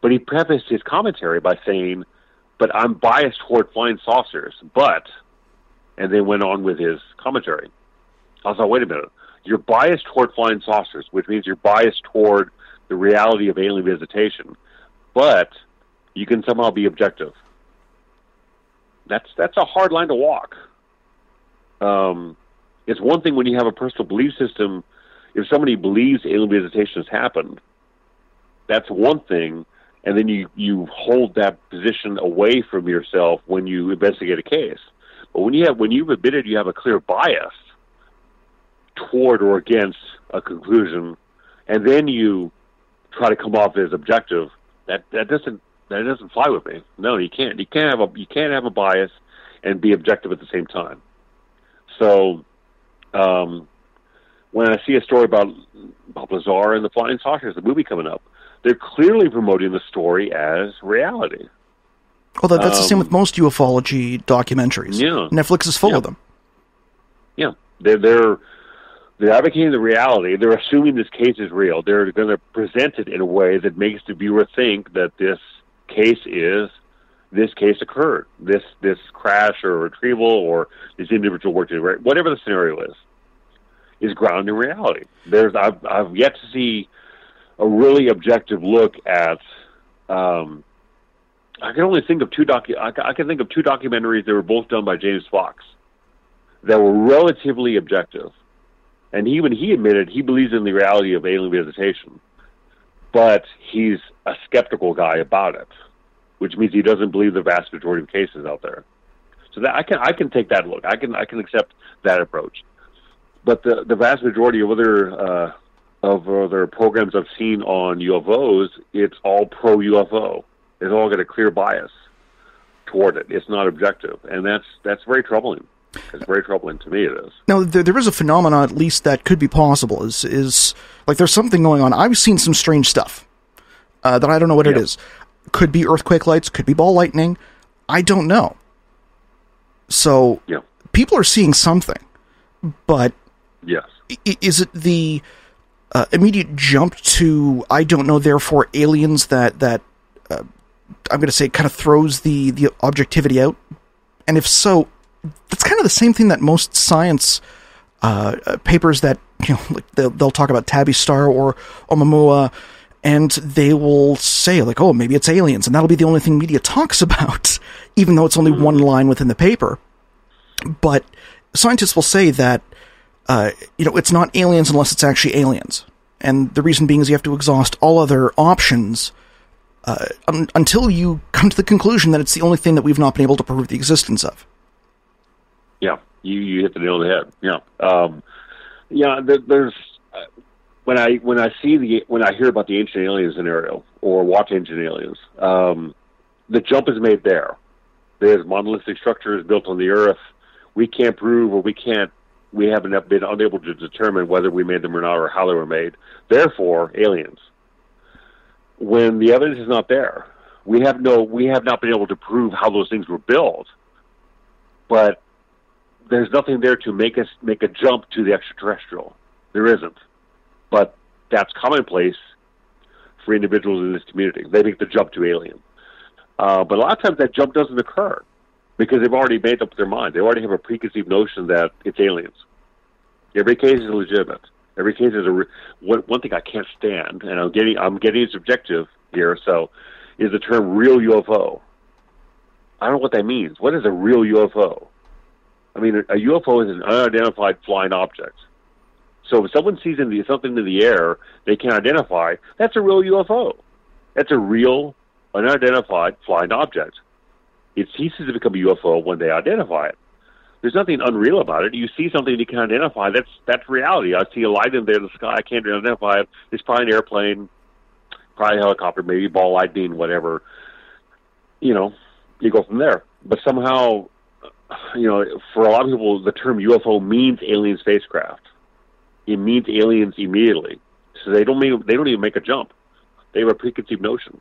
But he prefaced his commentary by saying, but I'm biased toward flying saucers, but, and then went on with his commentary. I thought, wait a minute. You're biased toward flying saucers, which means you're biased toward the reality of alien visitation, but you can somehow be objective. That's a hard line to walk. It's one thing when you have a personal belief system. If somebody believes alien visitation has happened, that's one thing, and then you hold that position away from yourself when you investigate a case. But when you've admitted you have a clear bias toward or against a conclusion, and then you try to come off as objective, that doesn't fly with me. No, you can't. You can't have a bias and be objective at the same time. So when I see a story about Bob Lazar and the flying saucers, the movie coming up, they're clearly promoting the story as reality. Well, that's the same with most ufology documentaries. Yeah, Netflix is full of them. Yeah, they're advocating the reality. They're assuming this case is real. They're going to present it in a way that makes the viewer think that this case occurred. This crash or retrieval or this individual worked in, whatever the scenario is grounded in reality. I've yet to see a really objective look at. I can think of two documentaries that were both done by James Fox that were relatively objective. And even he admitted he believes in the reality of alien visitation, but he's a skeptical guy about it, which means he doesn't believe the vast majority of cases out there. So that I can take that look. I can accept that approach. But the vast majority of other programs I've seen on UFOs, it's all pro UFO. It's all got a clear bias toward it. It's not objective, and that's very troubling. It's very troubling to me, it is. Now, there is a phenomenon, at least, that could be possible. Is like there's something going on. I've seen some strange stuff that I don't know what it is. Could be earthquake lights, could be ball lightning. I don't know. So people are seeing something, but is it the immediate jump to, I don't know, therefore aliens that I'm going to say kind of throws the objectivity out? And if so, that's kind of the same thing that most science papers that, you know, like they'll talk about Tabby Star or Oumuamua, and they will say, like, oh, maybe it's aliens, and that'll be the only thing media talks about, even though it's only one line within the paper. But scientists will say that, it's not aliens unless it's actually aliens. And the reason being is you have to exhaust all other options until you come to the conclusion that it's the only thing that we've not been able to prove the existence of. Yeah, you hit the nail on the head. Yeah, there's when I hear about the Ancient Aliens scenario or watch Ancient Aliens, the jump is made there. There's monolithic structures built on the Earth. We can't prove, or we haven't been unable to determine whether we made them or not, or how they were made. Therefore, aliens. When the evidence is not there, we have not been able to prove how those things were built, but there's nothing there to make us make a jump to the extraterrestrial. There isn't. But that's commonplace for individuals in this community. They make the jump to alien. But a lot of times that jump doesn't occur because they've already made up their mind. They already have a preconceived notion that it's aliens. Every case is legitimate. Every case is one thing I can't stand, and I'm getting subjective here. So, is the term "real UFO"? I don't know what that means. What is a real UFO? I mean, a UFO is an unidentified flying object. So, if someone sees something in the air they can't identify, that's a real UFO. That's a real unidentified flying object. It ceases to become a UFO when they identify it. There's nothing unreal about it. You see something you can identify. That's reality. I see a light in there in the sky. I can't identify it. It's probably an airplane, probably a helicopter, maybe ball lightning, whatever. You know, you go from there. But somehow, you know, for a lot of people, the term UFO means alien spacecraft. It means aliens immediately. So they don't even make a jump. They have a preconceived notion.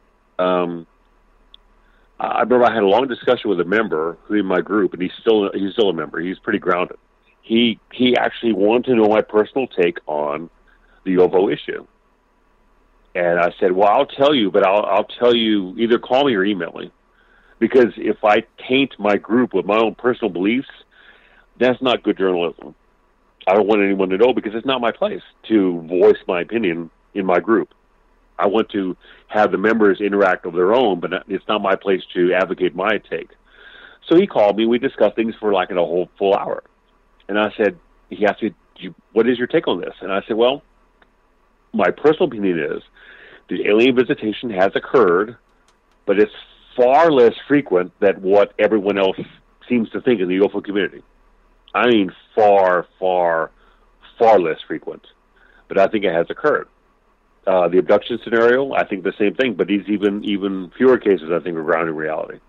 I remember I had a long discussion with a member who in my group, and he's still a member. He's pretty grounded. He actually wanted to know my personal take on the UFO issue, and I said, "Well, I'll tell you, but I'll tell you either call me or email me, because if I taint my group with my own personal beliefs, that's not good journalism. I don't want anyone to know because it's not my place to voice my opinion in my group." I want to have the members interact of their own, but it's not my place to advocate my take. So he called me. We discussed things for like a whole full hour. And I said, he asked me, what is your take on this? And I said, well, my personal opinion is the alien visitation has occurred, but it's far less frequent than what everyone else seems to think in the UFO community. I mean, far, far, far less frequent. But I think it has occurred. The abduction scenario, I think the same thing, but these even fewer cases, I think, are grounded in reality.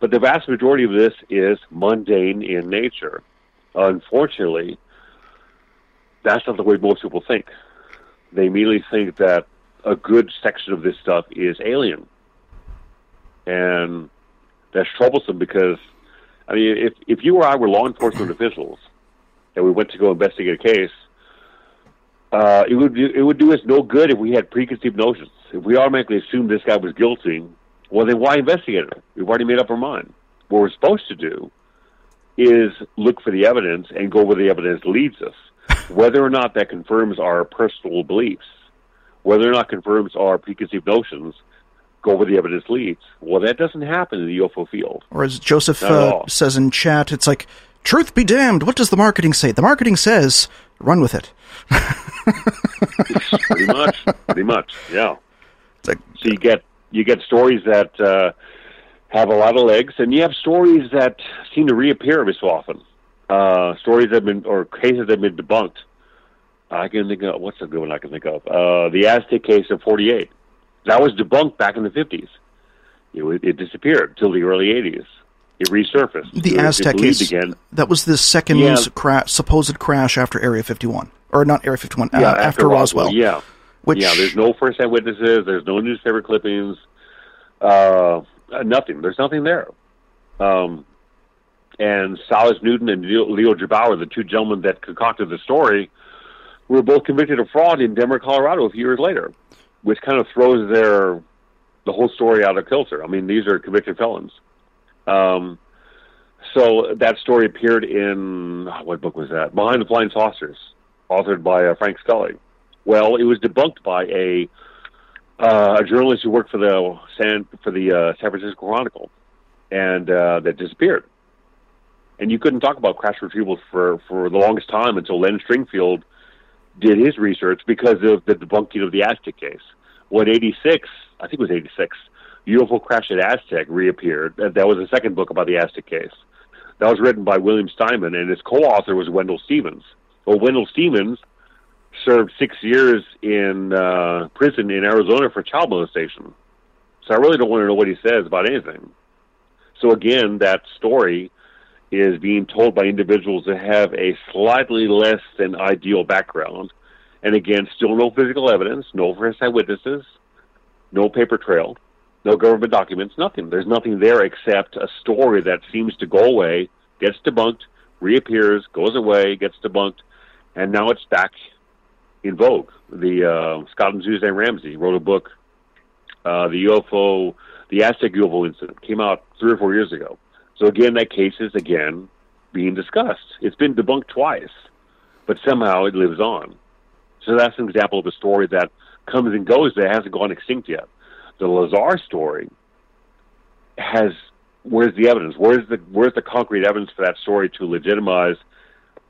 But the vast majority of this is mundane in nature. Unfortunately, that's not the way most people think. They immediately think that a good section of this stuff is alien. And that's troublesome because, I mean, if you or I were law enforcement officials and we went to go investigate a case, it would do us no good if we had preconceived notions. If we automatically assumed this guy was guilty, well, then why investigate him? We've already made up our mind. What we're supposed to do is look for the evidence and go where the evidence leads us, whether or not that confirms our personal beliefs, whether or not confirms our preconceived notions. Go where the evidence leads. Well, that doesn't happen in the UFO field. Or as Joseph says in chat, it's like, "Truth be damned, what does the marketing say? The marketing says, run with it." Pretty much, yeah. So you get stories that have a lot of legs, and you have stories that seem to reappear every so often. Stories that have been, or cases that have been debunked. I can think of, what's a good one I can think of? The Aztec case of 48. That was debunked back in the 50s. It disappeared till the early 80s. It resurfaced. The Aztec case, again. That was the second supposed crash after Area 51. Or not Area 51, after Roswell. Yeah. There's no first-hand witnesses. There's no newspaper clippings. Nothing. There's nothing there. And Silas Newton and Leo Gebauer, the two gentlemen that concocted the story, were both convicted of fraud in Denver, Colorado a few years later, which kind of throws the whole story out of kilter. I mean, these are convicted felons. So that story appeared in, what book was that? Behind the Flying Saucers, authored by Frank Scully. Well, it was debunked by a journalist who worked for the San Francisco Chronicle, and that disappeared. And you couldn't talk about crash retrievals for the longest time until Len Stringfield did his research because of the debunking of the Aztec case. Well, in 86, I think it was 86, UFO Crash at Aztec reappeared. That was the second book about the Aztec case. That was written by William Steinman, and his co-author was Wendell Stevens. Well, Wendell Stevens served 6 years in prison in Arizona for child molestation. So I really don't want to know what he says about anything. So again, that story is being told by individuals that have a slightly less than ideal background. And again, still no physical evidence, no first-hand witnesses, no paper trail, no government documents, nothing. There's nothing there except a story that seems to go away, gets debunked, reappears, goes away, gets debunked, and now it's back in vogue. Scott and Suzanne Ramsey wrote a book The UFO, the Aztec UFO incident came out 3 or 4 years ago. So again, that case is again being discussed. It's been debunked twice, but somehow it lives on. So that's an example of a story that comes and goes, that hasn't gone extinct yet. The Lazar story has, where's the evidence? Where's the concrete evidence for that story to legitimize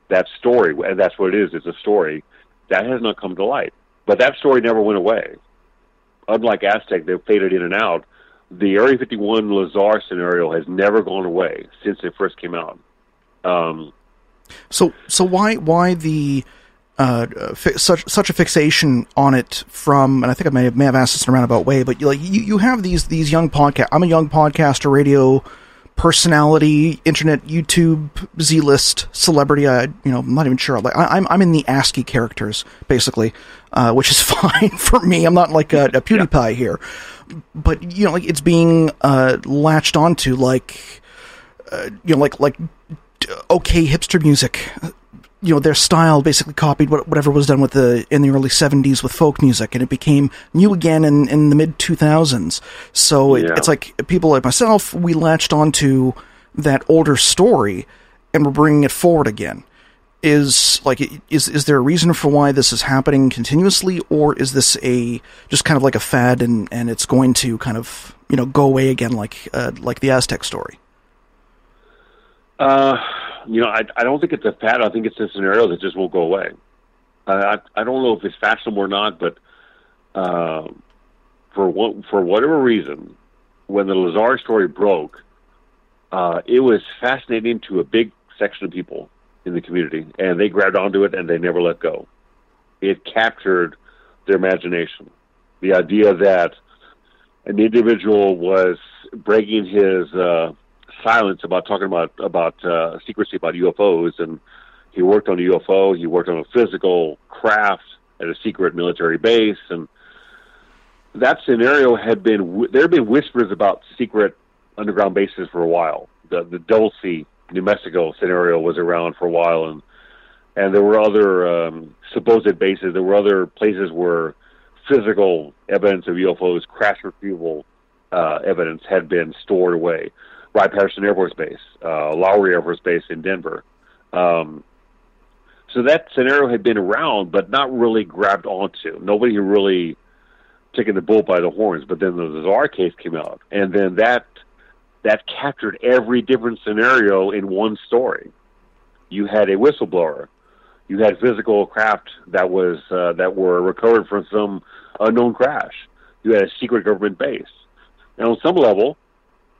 that story? And that's what it is. It's a story that has not come to light. But that story never went away. Unlike Aztec, they faded in and out. The Area 51 Lazar scenario has never gone away since it first came out. So why the such a fixation on it from, and I think I may have asked this in a roundabout way, but you have these young podcast. I'm a young podcaster, radio personality, internet, YouTube, Z-list celebrity. I'm not even sure. I'm in the ASCII characters basically, which is fine for me. I'm not like a PewDiePie here, but it's being latched onto like okay hipster music. Their style basically copied whatever was done with in the early 70s with folk music, and it became new again in the mid 2000s. So it's like people like myself, we latched onto that older story, and we're bringing it forward again. Is there a reason for why this is happening continuously, or is this just kind of like a fad, and it's going to kind of go away again, like the Aztec story? I don't think it's a fad. I think it's a scenario that just won't go away. I don't know if it's fashionable or not, but for whatever reason, when the Lazar story broke, it was fascinating to a big section of people in the community, and they grabbed onto it and they never let go. It captured their imagination. The idea that an individual was breaking his silence about talking about secrecy about UFOs, and he worked on a UFO, he worked on a physical craft at a secret military base, and that scenario there had been whispers about secret underground bases for a while. The Dulce, New Mexico scenario was around for a while, and there were other supposed bases. There were other places where physical evidence of UFOs, crash retrieval evidence had been stored away. Wright-Patterson Air Force Base, Lowry Air Force Base in Denver. So that scenario had been around, but not really grabbed onto. Nobody really taken the bull by the horns, but then the Lazar case came out, and then that captured every different scenario in one story. You had a whistleblower. You had physical craft that were recovered from some unknown crash. You had a secret government base. And on some level,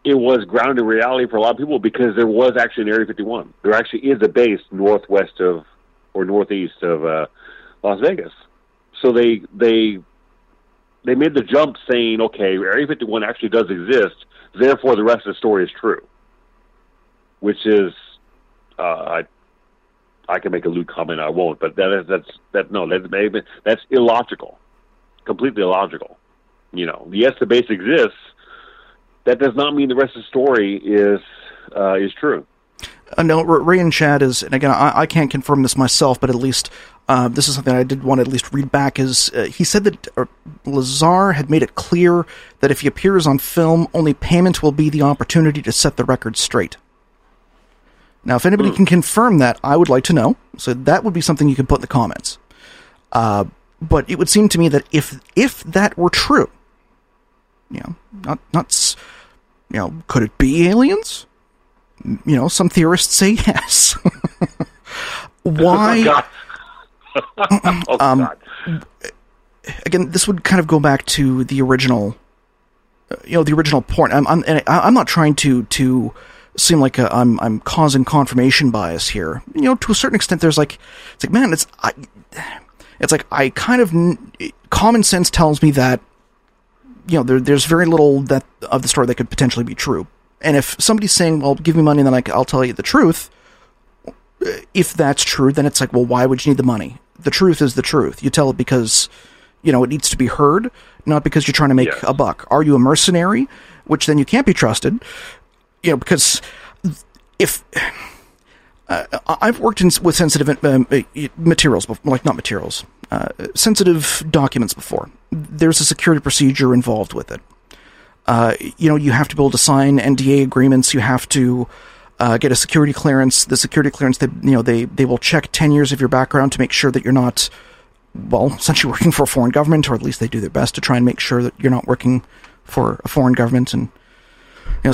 it was grounded in reality for a lot of people, because there was actually an Area 51. There actually is a base northwest of, or northeast of Las Vegas. So they made the jump saying, okay, Area 51 actually does exist, therefore the rest of the story is true. Which is, I can make a lewd comment, I won't, but that's illogical. Completely illogical. Yes, the base exists. That does not mean the rest of the story is true. No, Ray and Chad is, and again, I can't confirm this myself, but at least this is something I did want to at least read back, is he said that Lazar had made it clear that if he appears on film, only payment will be the opportunity to set the record straight. Now, if anybody can confirm that, I would like to know. So that would be something you can put in the comments. But it would seem to me that if that were true, could it be aliens? Some theorists say yes. Why? Oh, God. Again, this would kind of go back to the original, the original point. I'm not trying to seem like I'm causing confirmation bias here. To a certain extent, there's common sense tells me that, there's very little that of the story that could potentially be true. And if somebody's saying, well, give me money, then I'll tell you the truth. If that's true, then it's like, well, why would you need the money? The truth is the truth. You tell it because, it needs to be heard, not because you're trying to make a buck. Are you a mercenary? Which then you can't be trusted, because if... I've worked with sensitive materials, like not materials, sensitive documents before. There's a security procedure involved with it. You have to be able to sign NDA agreements. You have to get a security clearance. The security clearance, they will check 10 years of your background to make sure that you're not, well, essentially working for a foreign government, or at least they do their best to try and make sure that you're not working for a foreign government. And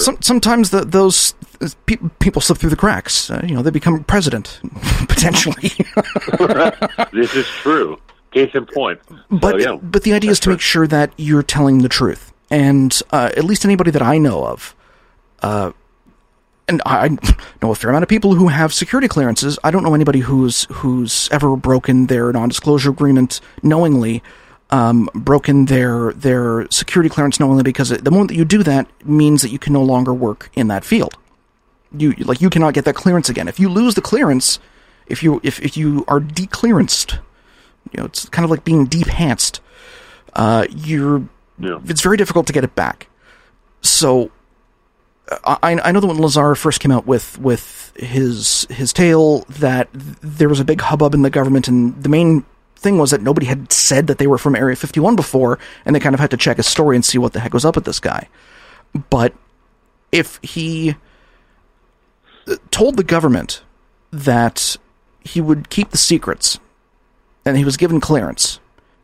sometimes those people slip through the cracks. They become president potentially. This is true. Case in point. But the idea is to make sure that you're telling the truth. And at least anybody that I know of, and I know a fair amount of people who have security clearances. I don't know anybody who's ever broken their non-disclosure agreement knowingly, broken their security clearance knowingly, because the moment that you do that means that you can no longer work in that field. You cannot get that clearance again. If you lose the clearance, if you are declearanced, it's kind of like being depantsed. It's very difficult to get it back. So I know that when Lazar first came out with his tale, that there was a big hubbub in the government, and the main thing was that nobody had said that they were from Area 51 before, and they kind of had to check his story and see what the heck was up with this guy. But if he told the government that he would keep the secrets, and he was given clearance,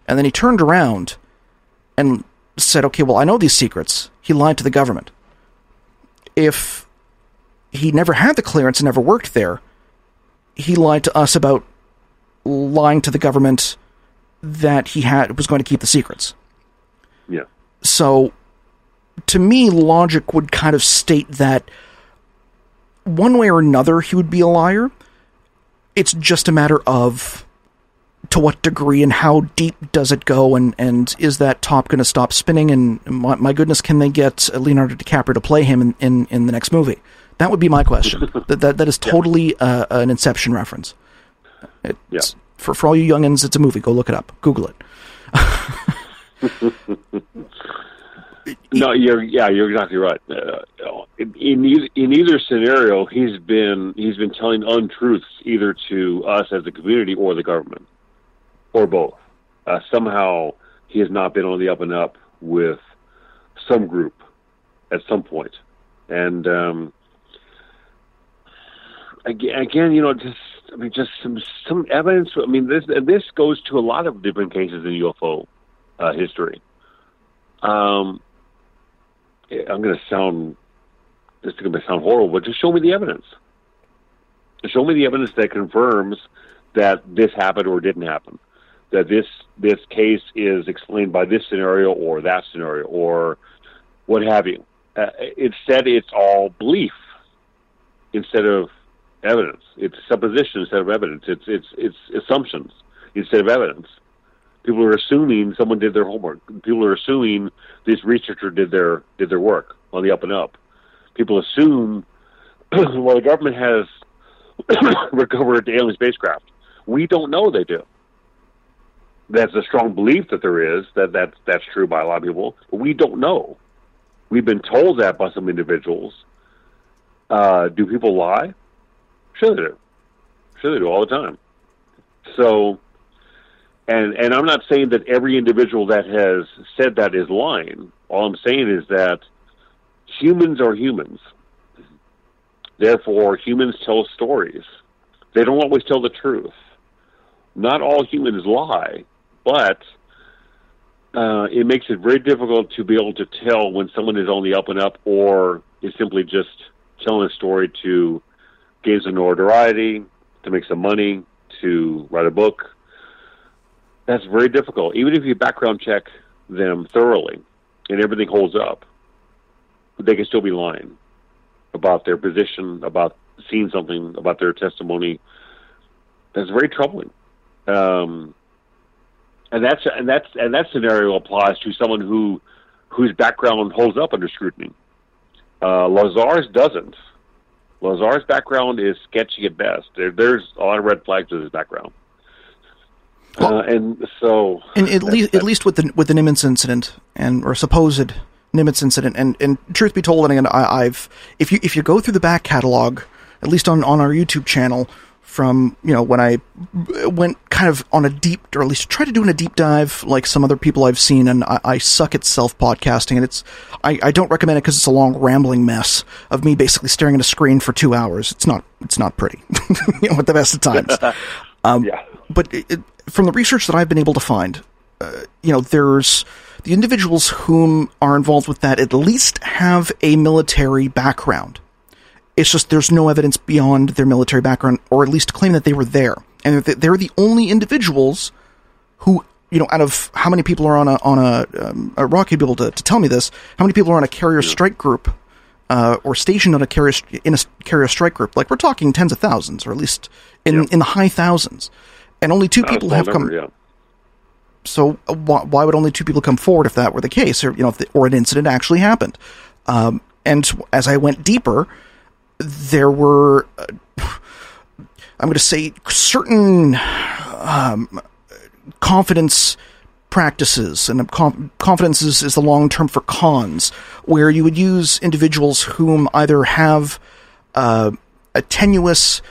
and then he turned around and said, okay, well, I know these secrets, he lied to the government. If he never had the clearance and never worked there, he lied to us about lying to the government that he was going to keep the secrets. Yeah. So, to me, logic would kind of state that one way or another he would be a liar. It's just a matter of to what degree and how deep does it go, and is that top going to stop spinning, and my goodness, can they get Leonardo DiCaprio to play him in the next movie? That would be my question. That is totally an Inception reference. It's, for all you youngins, it's a movie. Go look it up. Google it. No, you're exactly right. In either scenario, he's been telling untruths either to us as a community or the government, or both. Somehow he has not been on the up and up with some group at some point. And again, just some evidence. I mean, this goes to a lot of different cases in UFO history. I'm going to sound, this is going to sound horrible, but just show me the evidence. Show me the evidence that confirms that this happened or didn't happen, that this case is explained by this scenario or that scenario or what have you. Instead, it's all belief instead of evidence. It's supposition instead of evidence. It's assumptions instead of evidence. People are assuming someone did their homework. People are assuming this researcher did their work on the up and up. People assume, well, the government has recovered alien spacecraft. We don't know they do. That's a strong belief that there is, that's true by a lot of people, but we don't know. We've been told that by some individuals. Do people lie? Sure they do. All the time. So, and I'm not saying that every individual that has said that is lying. All I'm saying is that humans are humans. Therefore, humans tell stories. They don't always tell the truth. Not all humans lie, but it makes it very difficult to be able to tell when someone is on the up and up or is simply just telling a story to gain some notoriety, to make some money, to write a book. That's very difficult. Even if you background check them thoroughly and everything holds up, they can still be lying about their position, about seeing something, about their testimony. That's very troubling. And that scenario applies to someone whose background holds up under scrutiny. Lazar's doesn't. Lazar's background is sketchy at best. There's a lot of red flags with his background. Well, and so, and at least with the Nimitz incident or supposed Nimitz incident, and truth be told, and again, if you go through the back catalog, at least on our YouTube channel. from, you know, when I went kind of on a deep, or at least tried to do in a deep dive, like some other people I've seen, and I suck at self-podcasting, and it's, I don't recommend it because it's a long rambling mess of me basically staring at a screen for 2 hours. It's not pretty, you know, at the best of times. Yeah. But from the research that I've been able to find, you know, there's the individuals whom are involved with that at least have a military background. It's just there's no evidence beyond their military background, or at least claim that they were there. And they're the only individuals who, you know, out of how many people are on a Rocky, be able to tell me this, how many people are on a carrier strike group, or stationed on a carrier, in a carrier strike group. Like, we're talking tens of thousands, or at least in the high thousands. And only two people have come. Yeah. So why would only two people come forward if that were the case, or, you know, if or an incident actually happened? And as I went deeper, there were, I'm going to say, certain confidence practices, and confidence is the long term for cons, where you would use individuals whom either have a tenuous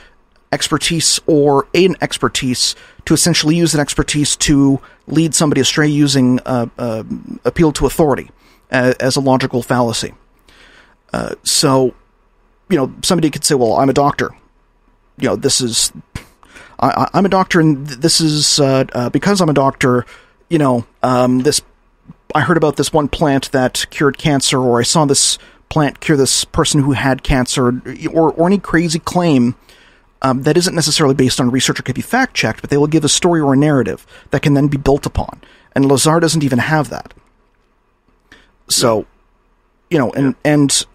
expertise or an expertise to essentially use an expertise to lead somebody astray using appeal to authority as a logical fallacy. So, you know, somebody could say, well, I'm a doctor. You know, this is, I'm a doctor, and this is, because I'm a doctor, you know, I heard about this one plant that cured cancer, or I saw this plant cure this person who had cancer, or any crazy claim that isn't necessarily based on research or could be fact-checked, but they will give a story or a narrative that can then be built upon. And Lazar doesn't even have that. So, you know, and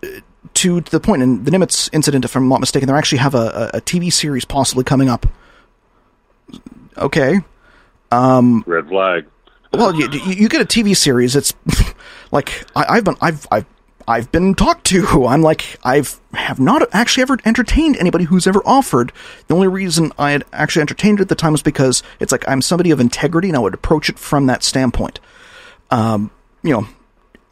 to the point in the Nimitz incident, if I'm not mistaken, they actually have a TV series possibly coming up. Okay. Red flag. Well, you get a TV series. It's like, I've been talked to. I'm like, I have not actually ever entertained anybody who's ever offered. The only reason I had actually entertained it at the time was because it's like, I'm somebody of integrity, and I would approach it from that standpoint. You know,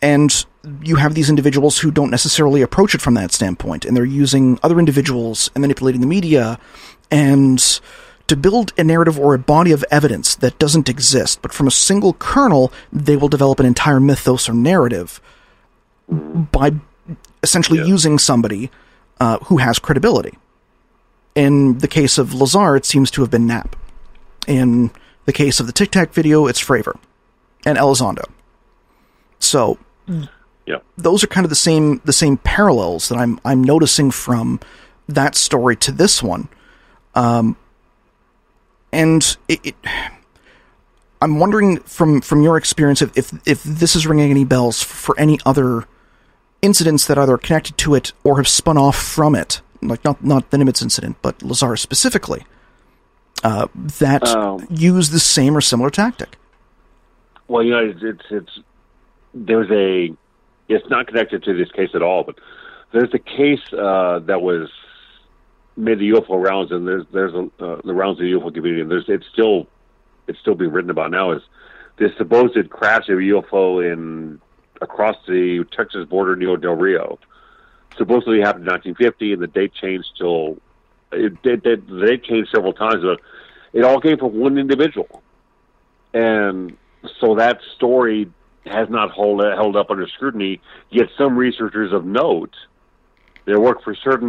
and you have these individuals who don't necessarily approach it from that standpoint, and they're using other individuals and manipulating the media and to build a narrative or a body of evidence that doesn't exist. But from a single kernel, they will develop an entire mythos or narrative by essentially using somebody who has credibility. In the case of Lazar, it seems to have been Knapp. In the case of the Tic Tac video, it's Fravor and Elizondo. So... Yeah, those are kind of the same parallels that I'm noticing from that story to this one, and I'm wondering from your experience if this is ringing any bells for any other incidents that either are connected to it or have spun off from it, like not the Nimitz incident, but Lazar specifically, that use the same or similar tactic. Well, you know, it's there's a. It's not connected to this case at all, but there's a case that was made the UFO rounds, and there's the rounds of the UFO community, and it's still being written about now. Is this supposed crash of a UFO across the Texas border near Del Rio? Supposedly happened in 1950, and the date changed several times, but it all came from one individual, and so that story has not held up under scrutiny. Yet some researchers of note, they work for certain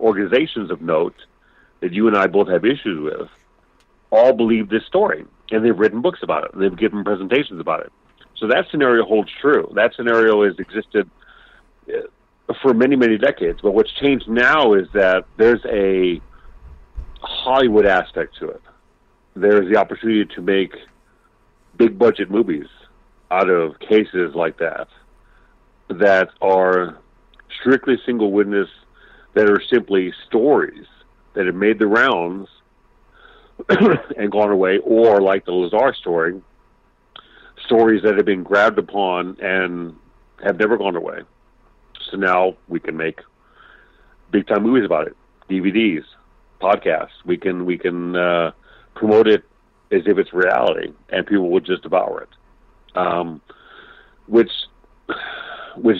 organizations of note that you and I both have issues with, all believe this story, and they've written books about it, and they've given presentations about it. So that scenario holds true. That scenario has existed for many, many decades. But what's changed now is that there's a Hollywood aspect to it. There's the opportunity to make big budget movies out of cases like that are strictly single witness, that are simply stories that have made the rounds and gone away, or like the Lazar story, stories that have been grabbed upon and have never gone away. So now we can make big time movies about it, DVDs, podcasts. We can promote it as if it's reality, and people will just devour it. Which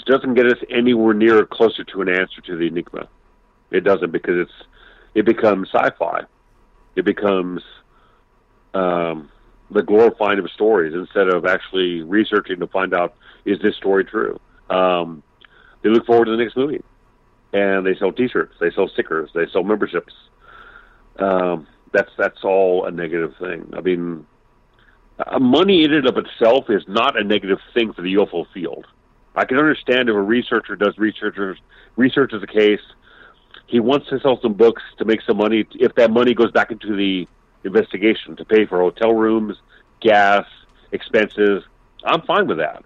doesn't get us anywhere near closer to an answer to the enigma. It doesn't, because it's it becomes sci-fi. It becomes the glorifying of stories instead of actually researching to find out, is this story true? They look forward to the next movie. And they sell T-shirts, they sell stickers, they sell memberships. That's all a negative thing. I mean, money in and of itself is not a negative thing for the UFO field. I can understand if a researcher does researches a case, he wants to sell some books to make some money. If that money goes back into the investigation to pay for hotel rooms, gas, expenses, I'm fine with that.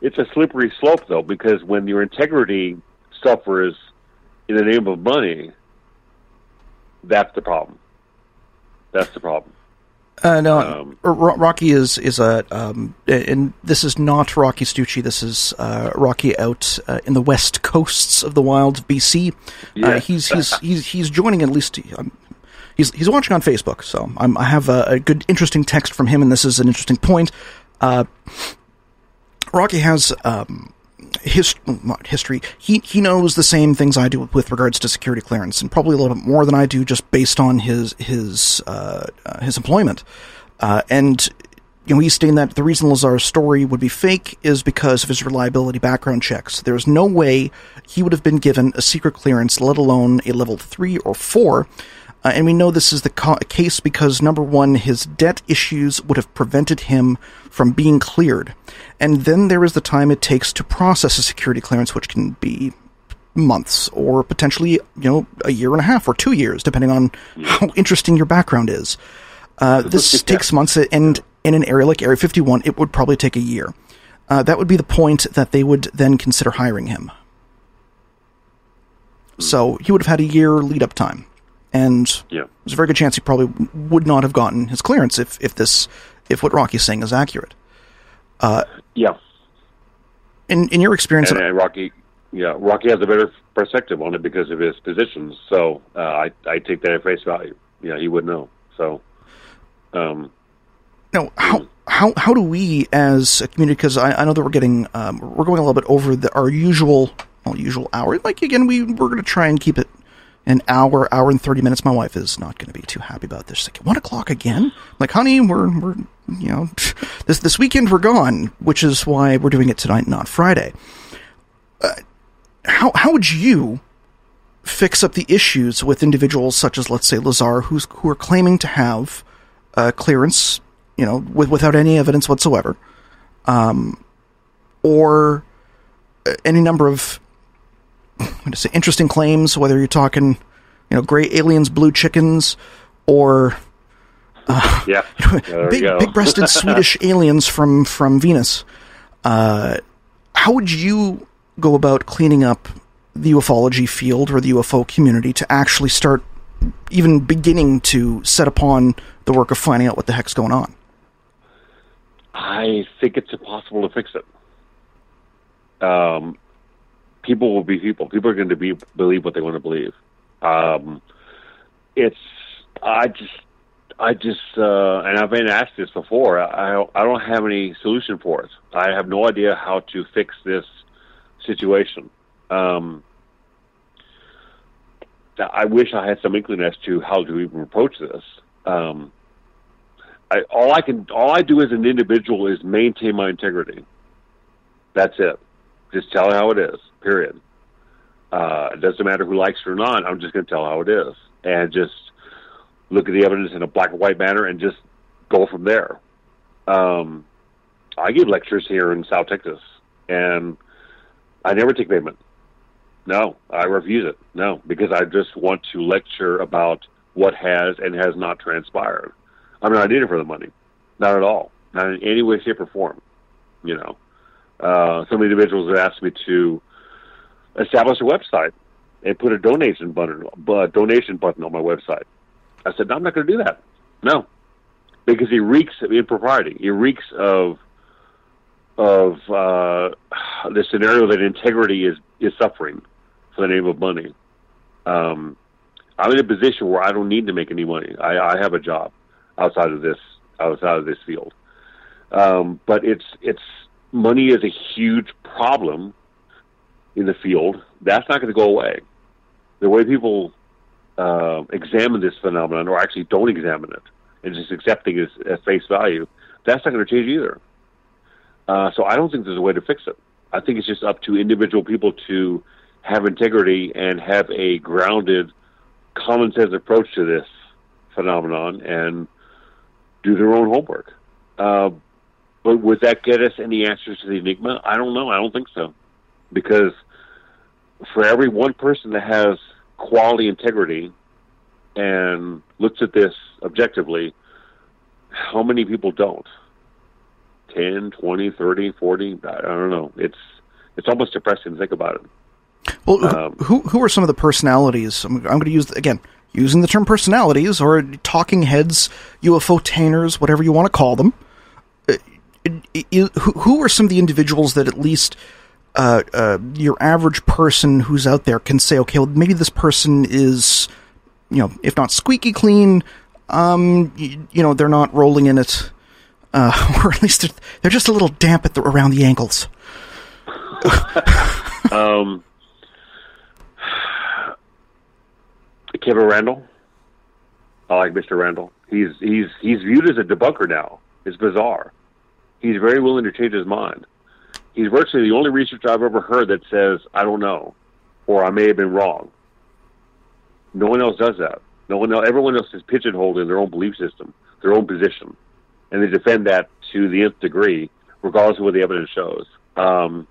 It's a slippery slope, though, because when your integrity suffers in the name of money, that's the problem. That's the problem. No, Rocky is a, and this is not Rocky Stucci, this is Rocky out in the west coasts of the wilds of BC. Yeah. He's joining, at least, he's watching on Facebook, so I have a good, interesting text from him, and this is an interesting point. Rocky has... history. He knows the same things I do with regards to security clearance, and probably a little bit more than I do, just based on his employment. And you know, he's stating that the reason Lazar's story would be fake is because of his reliability background checks. There's no way he would have been given a secret clearance, let alone a level 3 or 4. And we know this is the case because, number one, his debt issues would have prevented him from being cleared. And then there is the time it takes to process a security clearance, which can be months or potentially, a 1.5 years or 2 years, depending on how interesting your background is. This takes months, and in an area like Area 51, it would probably take a year. That would be the point that they would then consider hiring him. So he would have had a year lead-up time. And there's a very good chance he probably would not have gotten his clearance if what Rocky's saying is accurate. In your experience, and Rocky has a better perspective on it because of his positions. So I take that at face value. Yeah, he would know. So now how do we as a community? Because I know that we're getting we're going a little bit over our usual hour. Like again, we're going to try and keep it. An hour and 30 minutes. My wife is not going to be too happy about this. Like 1 o'clock again? Like, honey, we're this weekend we're gone, which is why we're doing it tonight, not Friday. How would you fix up the issues with individuals such as, let's say, Lazar, who are claiming to have clearance, without any evidence whatsoever, or any number of interesting claims, whether you're talking, gray aliens, blue chickens, or big-breasted Swedish aliens from Venus. How would you go about cleaning up the ufology field or the UFO community to actually start even beginning to set upon the work of finding out what the heck's going on? I think it's impossible to fix it. People will be people. People are going to believe what they want to believe. And I've been asked this before. I don't have any solution for it. I have no idea how to fix this situation. I wish I had some inkling as to how to even approach this. All I do as an individual is maintain my integrity. That's it. Just tell it how it is, period. It doesn't matter who likes it or not. I'm just going to tell how it is and just look at the evidence in a black and white manner and just go from there. I give lectures here in South Texas, and I never take payment. No, I refuse it. No, because I just want to lecture about what has and has not transpired. I'm not in it for the money. Not at all. Not in any way, shape, or form, some individuals have asked me to establish a website and put a donation button on my website. I said, no, I'm not going to do that. No, because it reeks of impropriety. It reeks of the scenario that integrity is suffering for the name of money. I'm in a position where I don't need to make any money. I have a job outside of this field, but it's. Money is a huge problem in the field. That's not going to go away. The way people examine this phenomenon, or actually don't examine it and just accepting it at face value, that's not going to change either. So I don't think there's a way to fix it. I think it's just up to individual people to have integrity and have a grounded, common sense approach to this phenomenon and do their own homework. But would that get us any answers to the enigma? I don't know. I don't think so. Because for every one person that has quality integrity and looks at this objectively, how many people don't? 10, 20, 30, 40? I don't know. It's almost depressing to think about it. Well, who are some of the personalities? I'm going to use, again, using the term personalities or talking heads, UFO-tainers, whatever you want to call them. Who are some of the individuals that at least your average person who's out there can say, okay, well, maybe this person is, you know, if not squeaky clean, you know, they're not rolling in it, or at least they're just a little damp at around the ankles. Kevin Randle. I like Mr. Randle. He's viewed as a debunker now. It's bizarre. He's very willing to change his mind. He's virtually the only researcher I've ever heard that says, I don't know, or I may have been wrong. No one else does that. No one else, everyone else is pigeonholed in their own belief system, their own position, and they defend that to the nth degree, regardless of what the evidence shows. And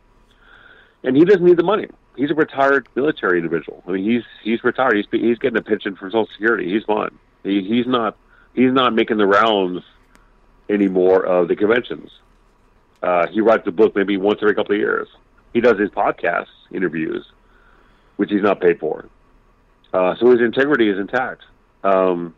he doesn't need the money. He's a retired military individual. I mean, he's retired. He's getting a pension from Social Security. He's fine. He's not making the rounds anymore of the conventions. He writes a book maybe once every couple of years. He does his podcast interviews, which he's not paid for. So his integrity is intact. I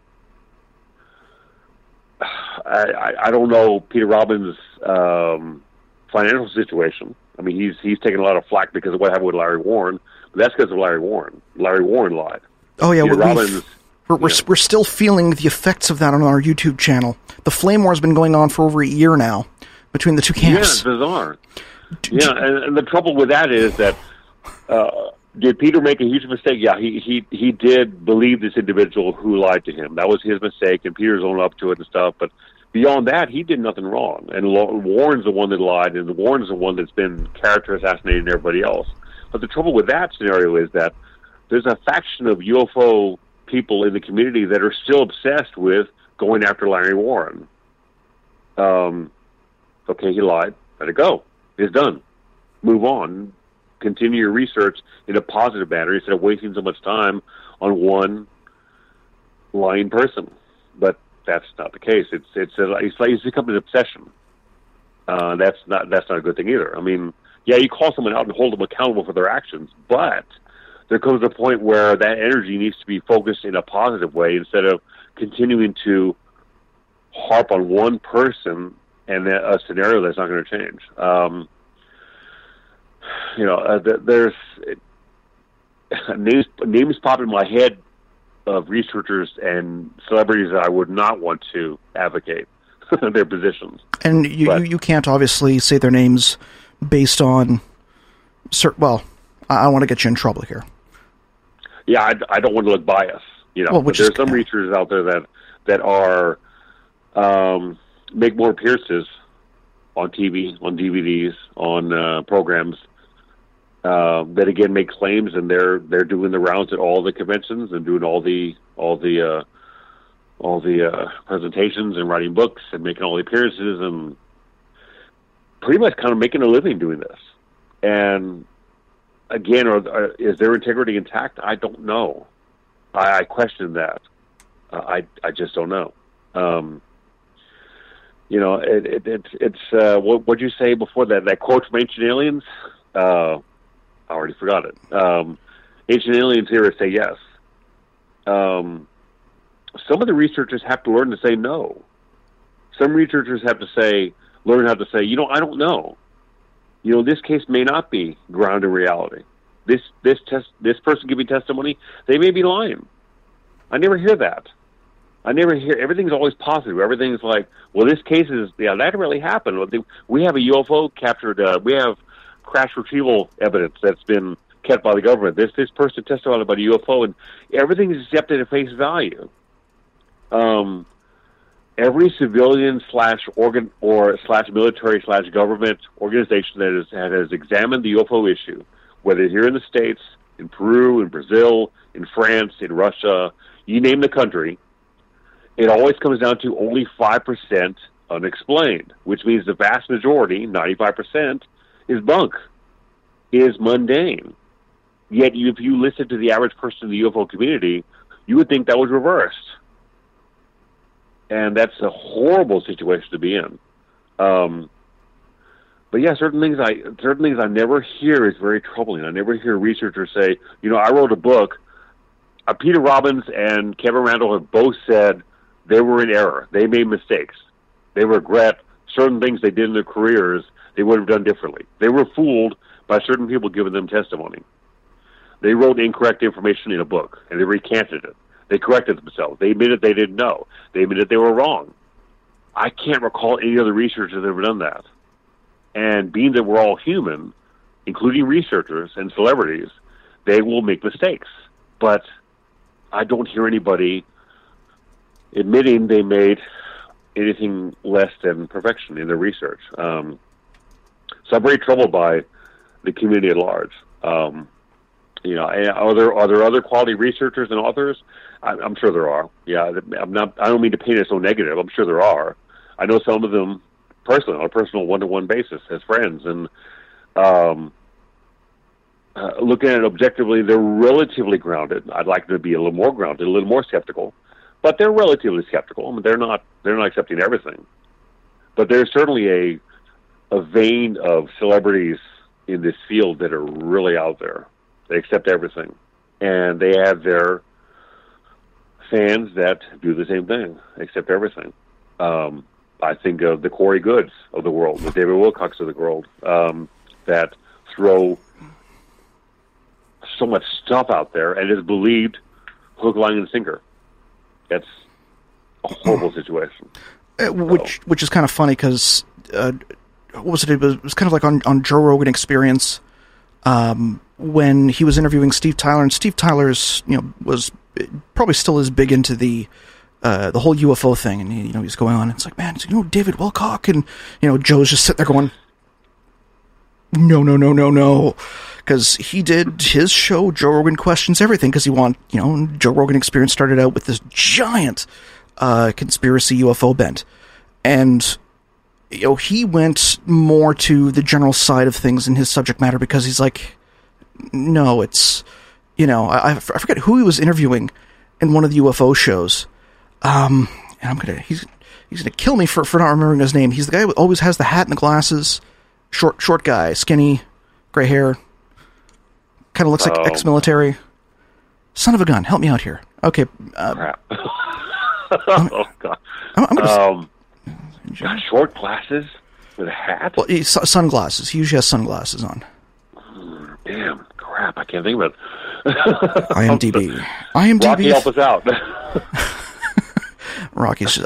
don't know Peter Robbins' financial situation. I mean, he's taking a lot of flack because of what happened with Larry Warren. But that's because of Larry Warren. Larry Warren lied. Oh yeah, we're still feeling the effects of that on our YouTube channel. The flame war has been going on for over a year now between the two camps. Yeah, it's bizarre. And the trouble with that is that did Peter make a huge mistake? Yeah, he did believe this individual who lied to him. That was his mistake, and Peter's owned up to it and stuff. But beyond that, he did nothing wrong. And Warren's the one that lied, and Warren's the one that's been character assassinating everybody else. But the trouble with that scenario is that there's a faction of UFO people in the community that are still obsessed with going after Larry Warren. Okay, he lied. Let it go. It's done. Move on. Continue your research in a positive manner instead of wasting so much time on one lying person. But that's not the case. It's become an obsession. That's not a good thing either. I mean, yeah, you call someone out and hold them accountable for their actions, but there comes a point where that energy needs to be focused in a positive way instead of continuing to harp on one person and a scenario that's not going to change. There's names pop in my head of researchers and celebrities that I would not want to advocate their positions. And you can't obviously say their names based on well, I want to get you in trouble here. Yeah, I don't want to look biased. You know, there's some researchers out there that are make more appearances on TV, on DVDs, on programs that again make claims, and they're doing the rounds at all the conventions and doing all the presentations and writing books and making all the appearances and pretty much kind of making a living doing this. And again, is their integrity intact? I don't know. I question that. I just don't know. It's what did you say before that quote from Ancient Aliens? I already forgot it. Ancient Aliens here say yes. Some of the researchers have to learn to say no. Some researchers have to learn how to say, you know, I don't know. You know, this case may not be grounded in reality. This person giving testimony, they may be lying. I never hear that. Everything's always positive. Everything's like, well, this case is, yeah, that really happened. We have a UFO captured. We have crash retrieval evidence that's been kept by the government. This person testified about a UFO, and everything is accepted at face value. Every civilian /organ or /military/government organization that has examined the UFO issue, whether here in the States, in Peru, in Brazil, in France, in Russia, you name the country, it always comes down to only 5% unexplained, which means the vast majority, 95%, is bunk, is mundane. Yet if you listen to the average person in the UFO community, you would think that was reversed. And that's a horrible situation to be in. But yeah, certain things I never hear is very troubling. I never hear researchers say, you know, I wrote a book. Peter Robbins and Kevin Randle have both said they were in error. They made mistakes. They regret certain things they did in their careers they would have done differently. They were fooled by certain people giving them testimony. They wrote incorrect information in a book, and they recanted it. They corrected themselves. They admitted they didn't know. They admitted they were wrong. I can't recall any other researcher that ever done that. And being that we're all human, including researchers and celebrities, they will make mistakes. But I don't hear anybody admitting they made anything less than perfection in their research. So I'm very troubled by the community at large. You know, are there other quality researchers and authors? I'm sure there are. Yeah, I don't mean to paint it so negative. I'm sure there are. I know some of them personally, on a personal one-to-one basis, as friends, and looking at it objectively, they're relatively grounded. I'd like them to be a little more grounded, a little more skeptical, but they're relatively skeptical. I mean, they're not accepting everything, but there's certainly a vein of celebrities in this field that are really out there. They accept everything, and they have their fans that do the same thing, accept everything. I think of the Corey Goods of the world, the David Wilcocks of the world, that throw so much stuff out there and is believed hook, line, and sinker. That's a horrible situation. Which is kind of funny because, what was it? It was kind of like on Joe Rogan Experience, when he was interviewing Steve Tyler, and Steve Tyler's, you know, was probably still as big into the whole UFO thing, and you know, he's going on, and it's like, man, you know, David Wilcock, and you know, Joe's just sitting there going, no, because he did his show, Joe Rogan Questions Everything, because he wanted, you know, Joe Rogan Experience started out with this giant conspiracy UFO bent, and you know, he went more to the general side of things in his subject matter, because he's like, no, it's, you know, I forget who he was interviewing in one of the UFO shows. And he's gonna kill me for not remembering his name. He's the guy who always has the hat and the glasses, short guy, skinny, gray hair, kind of looks like ex-military. Son of a gun, help me out here. Okay. Crap. Oh God. I'm gonna short glasses with a hat. Well, sunglasses. He usually has sunglasses on. Damn, crap! I can't think of it. IMDb. Rocky, help us out. Rocky's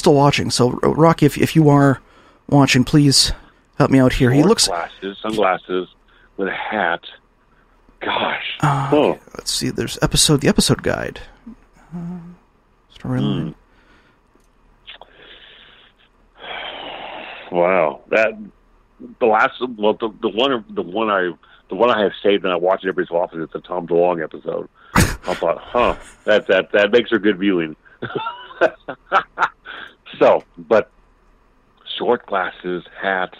still watching. So, Rocky, if you are watching, please help me out here. He looks sunglasses with a hat. Gosh. Okay. Let's see. There's the episode guide. Storyline. Wow, the one I have saved and I watch it every so often is the Tom DeLonge episode. I thought, that makes for good viewing. So, but short glasses, hat,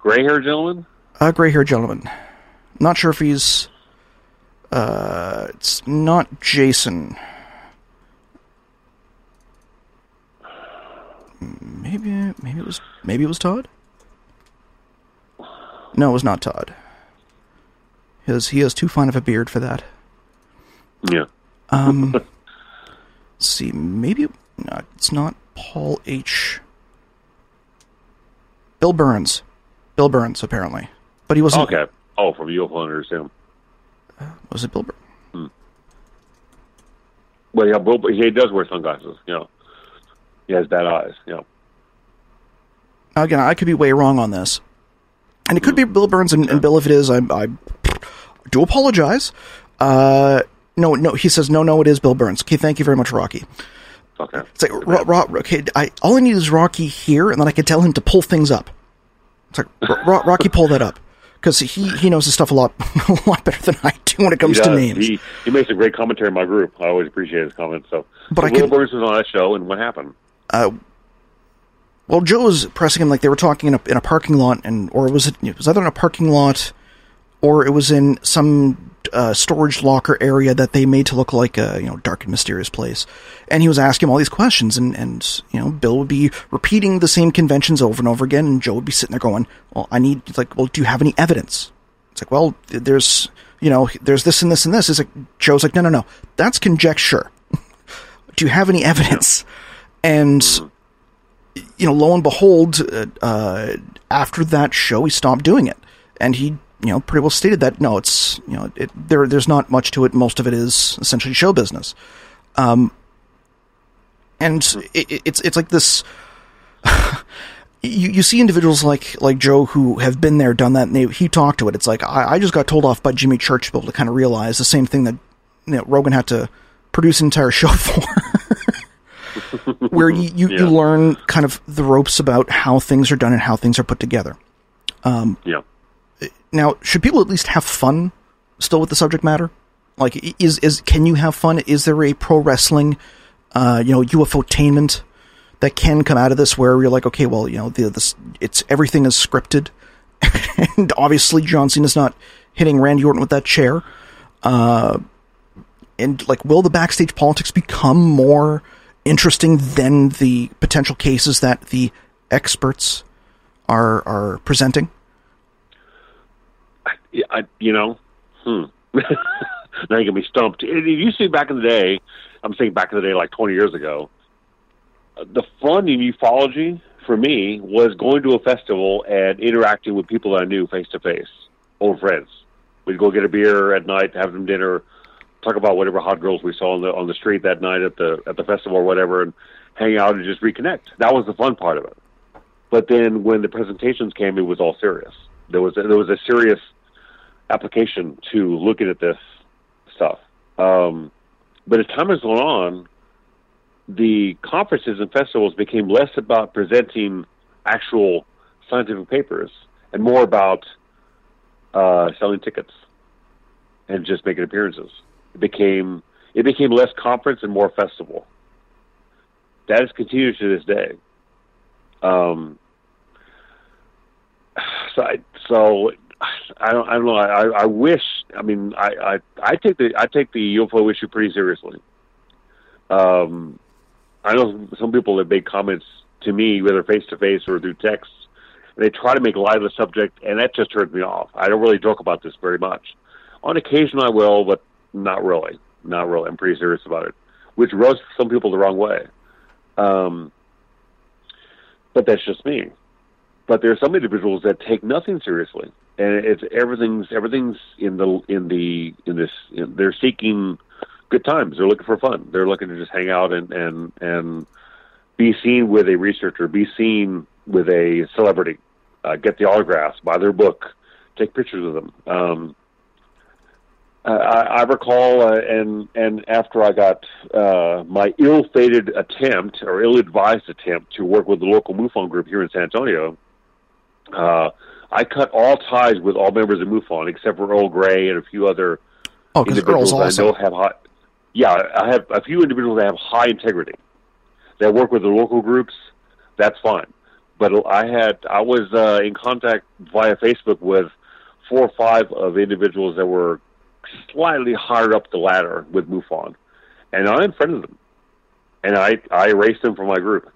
gray hair gentleman. Not sure if he's. It's not Jason. Maybe it was Todd. No, it was not Todd. He has too fine of a beard for that. Yeah. Let's see, maybe no, it's not Paul H. Bill Burns apparently, but he wasn't. Okay. Oh, from UFO Hunters, him. Was it Bill Burns? Hmm. Well, yeah, Bill, he does wear sunglasses. You know, he has bad eyes. Yeah. You know. Again, I could be way wrong on this. And it could be Bill Burns, and Bill, if it is, I do apologize. No, he says, no, it is Bill Burns. Okay, thank you very much, Rocky. Okay. It's like, okay, all I need is Rocky here, and then I can tell him to pull things up. It's like, Rocky, pull that up. Because he knows his stuff a lot better than I do when it comes to names. He makes a great commentary in my group. I always appreciate his comments. So Will Burns was on that show, and what happened? Well, Joe was pressing him like they were talking in a parking lot, or it was either in a parking lot, or it was in some storage locker area that they made to look like a dark and mysterious place. And he was asking him all these questions, and Bill would be repeating the same conventions over and over again, and Joe would be sitting there going, "Well, do you have any evidence?" It's like, "Well, there's this and this and this." It's like Joe's like, "No, that's conjecture. Do you have any evidence?" And lo and behold, after that show, he stopped doing it, and he pretty well stated that no, it's there's not much to it. Most of it is essentially show business, and it's like this. you see individuals like Joe who have been there, done that, and he talked to it. It's like I just got told off by Jimmy Churchbill to kind of realize the same thing that Rogan had to produce an entire show for. Where you learn kind of the ropes about how things are done and how things are put together. Now, should people at least have fun still with the subject matter? Like, can you have fun? Is there a pro wrestling, UFOtainment that can come out of this where you're like, okay, well, everything is scripted, and obviously John Cena's not hitting Randy Orton with that chair, and like, will the backstage politics become more interesting than the potential cases that the experts are presenting? Now you can be stumped. It used to be back in the day. I'm saying back in the day, like 20 years ago, the fun in ufology for me was going to a festival and interacting with people that I knew face to face, old friends. We'd go get a beer at night, have some dinner, talk about whatever hot girls we saw on the street that night at the festival or whatever, and hang out and just reconnect. That was the fun part of it. But then when the presentations came, it was all serious. There was a serious application to looking at this stuff. But as time has gone on, the conferences and festivals became less about presenting actual scientific papers and more about selling tickets and just making appearances. It became less conference and more festival. That has continued to this day. So I don't know. I wish. I mean, I take the UFO issue pretty seriously. I know some people that make comments to me, whether face to face or through text, and they try to make light of the subject, and that just turns me off. I don't really joke about this very much. On occasion, I will, but. Not really. I'm pretty serious about it, which rubs some people the wrong way. But that's just me. But there are some individuals that take nothing seriously, and it's everything's in this, they're seeking good times. They're looking for fun. They're looking to just hang out and be seen with a researcher, be seen with a celebrity, get the autographs, buy their book, take pictures of them. I recall, and after I got my ill-fated attempt or ill-advised attempt to work with the local MUFON group here in San Antonio, I cut all ties with all members of MUFON except for Earl Grey and a few other individuals awesome. I know have high. Yeah, I have a few individuals that have high integrity that work with the local groups. That's fine, but I was in contact via Facebook with 4 or 5 of individuals that were slightly higher up the ladder with MUFON, and I unfriended them, and I erased them from my group.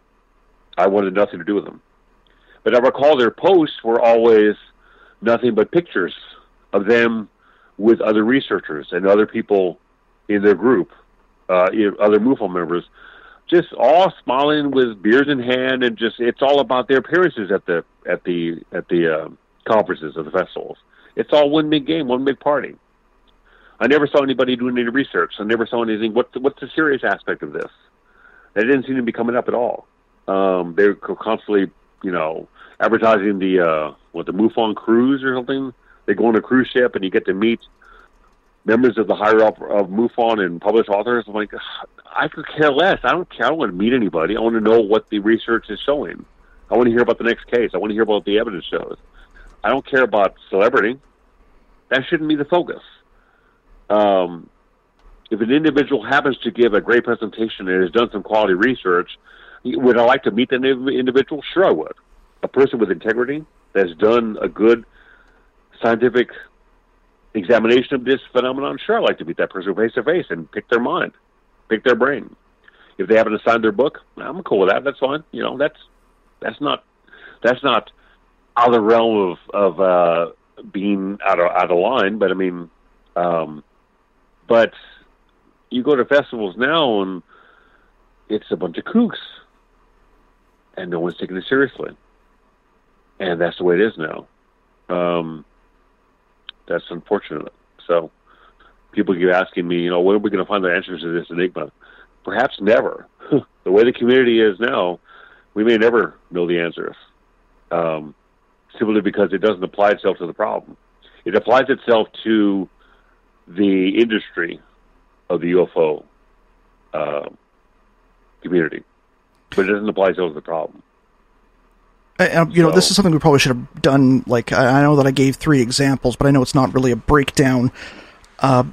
I wanted nothing to do with them. But I recall their posts were always nothing but pictures of them with other researchers and other people in their group, other MUFON members, just all smiling with beers in hand, and just it's all about their appearances at the conferences or the festivals. It's all one big game, one big party. I never saw anybody doing any research. I never saw anything. What's the serious aspect of this? That didn't seem to be coming up at all. They were constantly, advertising the MUFON cruise or something. They go on a cruise ship and you get to meet members of the higher up of MUFON and published authors. I'm like, I could care less. I don't care. I don't want to meet anybody. I want to know what the research is showing. I want to hear about the next case. I want to hear about what the evidence shows. I don't care about celebrity. That shouldn't be the focus. If an individual happens to give a great presentation and has done some quality research, would I like to meet that individual? Sure, I would. A person with integrity that's done a good scientific examination of this phenomenon, sure, I'd like to meet that person face-to-face and pick their mind, pick their brain. If they happen to sign their book, I'm cool with that. That's fine. You know, that's not out of the realm of being out of line. But I mean, but you go to festivals now and it's a bunch of kooks and no one's taking it seriously. And that's the way it is now. That's unfortunate. So people keep asking me, you know, when are we going to find the answers to this enigma? Perhaps never. The way the community is now, we may never know the answers, simply because it doesn't apply itself to the problem. It applies itself to the industry of the UFO community, but it doesn't apply itself to the problem. This is something we probably should have done. Like, I know that I gave three examples, but I know it's not really a breakdown. You've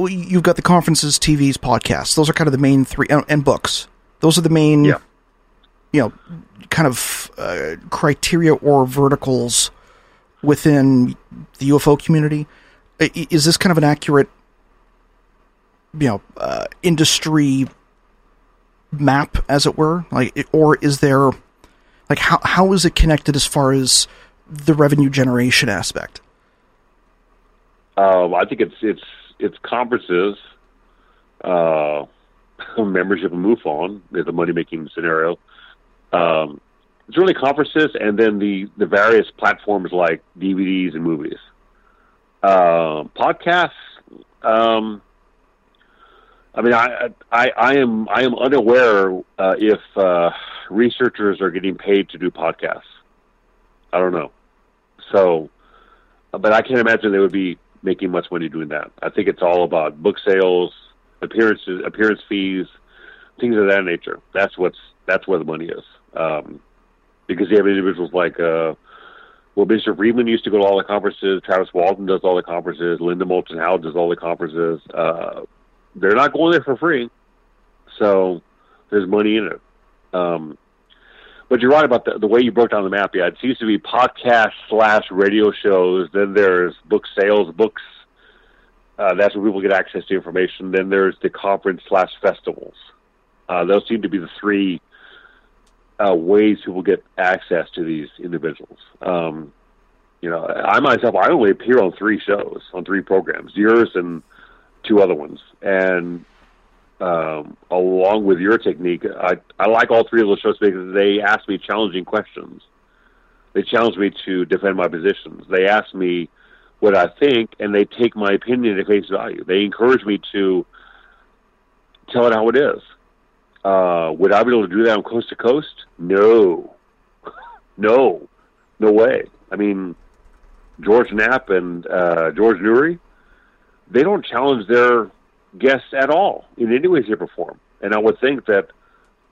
got the conferences, TVs, podcasts. Those are kind of the main three, and books. Those are the main, kind of criteria or verticals within the UFO community. Is this kind of an accurate, industry map, as it were? Or is there, how is it connected as far as the revenue generation aspect? I think it's conferences, membership and MUFON, the money-making scenario. It's really conferences and then the various platforms like DVDs and movies. Podcasts, I am unaware if researchers are getting paid to do podcasts. I don't know. So, but I can't imagine they would be making much money doing that. I think it's all about book sales, appearance fees, things of that nature. That's where the money is. Because you have individuals like, Mr. Friedman used to go to all the conferences. Travis Walton does all the conferences. Linda Moulton Howe does all the conferences. They're not going there for free. So there's money in it. But you're right about the way you broke down the map. Yeah, it seems to be podcast/radio shows. Then there's book sales, books. That's where people get access to information. Then there's the conference/festivals. Those seem to be the three ways people get access to these individuals. I myself, I only appear on three shows, on three programs, yours and two other ones. And along with your technique, I like all three of those shows because they ask me challenging questions. They challenge me to defend my positions. They ask me what I think, and they take my opinion at face value. They encourage me to tell it how it is. Would I be able to do that on Coast to Coast? No way. I mean, George Knapp and George Newry, they don't challenge their guests at all in any way, shape, or form. And I would think that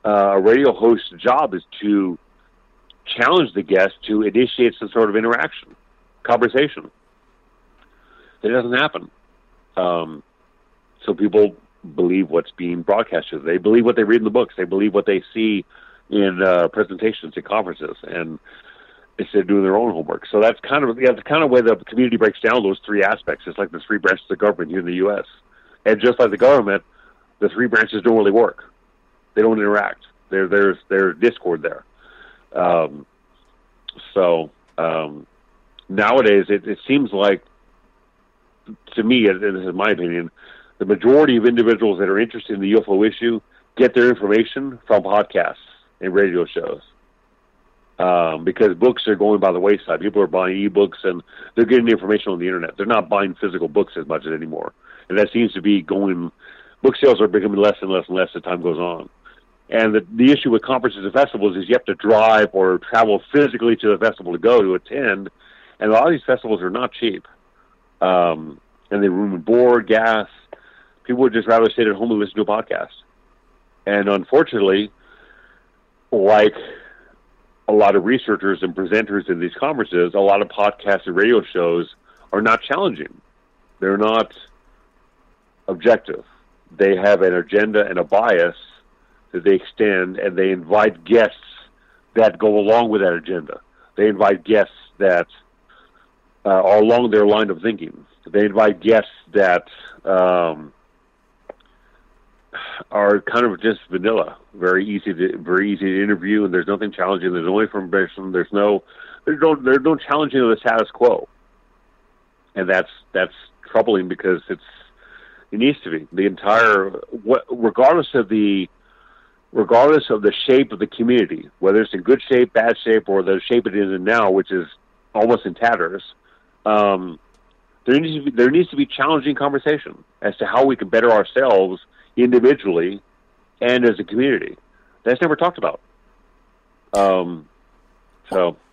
a radio host's job is to challenge the guest to initiate some sort of interaction, conversation. It doesn't happen. So people believe what's being broadcast to them. They believe what they read in the books. They believe what they see in presentations at conferences, and instead of doing their own homework. So that's kind of the way the community breaks down those three aspects. It's like the three branches of government here in the U.S. And just like the government, the three branches don't really work. They don't interact. There's discord there. Nowadays, it seems like, to me, and this is my opinion, the majority of individuals that are interested in the UFO issue get their information from podcasts and radio shows. Because books are going by the wayside. People are buying e-books and they're getting information on the internet. They're not buying physical books as much anymore. And that seems to be going, book sales are becoming less and less and less as time goes on. And the issue with conferences and festivals is you have to drive or travel physically to the festival to attend. And a lot of these festivals are not cheap. and they room and board, gas. People would just rather stay at home and listen to a podcast. And unfortunately, like a lot of researchers and presenters in these conferences, a lot of podcasts and radio shows are not challenging. They're not objective. They have an agenda and a bias that they extend, and they invite guests that go along with that agenda. They invite guests that are along their line of thinking. They invite guests that are kind of just vanilla, very easy to interview, and there's nothing challenging. There's no information. There's no challenging of the status quo, and that's troubling because it needs to be. The entire, regardless of the shape of the community, whether it's in good shape, bad shape, or the shape it is in now, which is almost in tatters, there needs to be challenging conversation as to how we can better ourselves individually and as a community. That's never talked about. Well,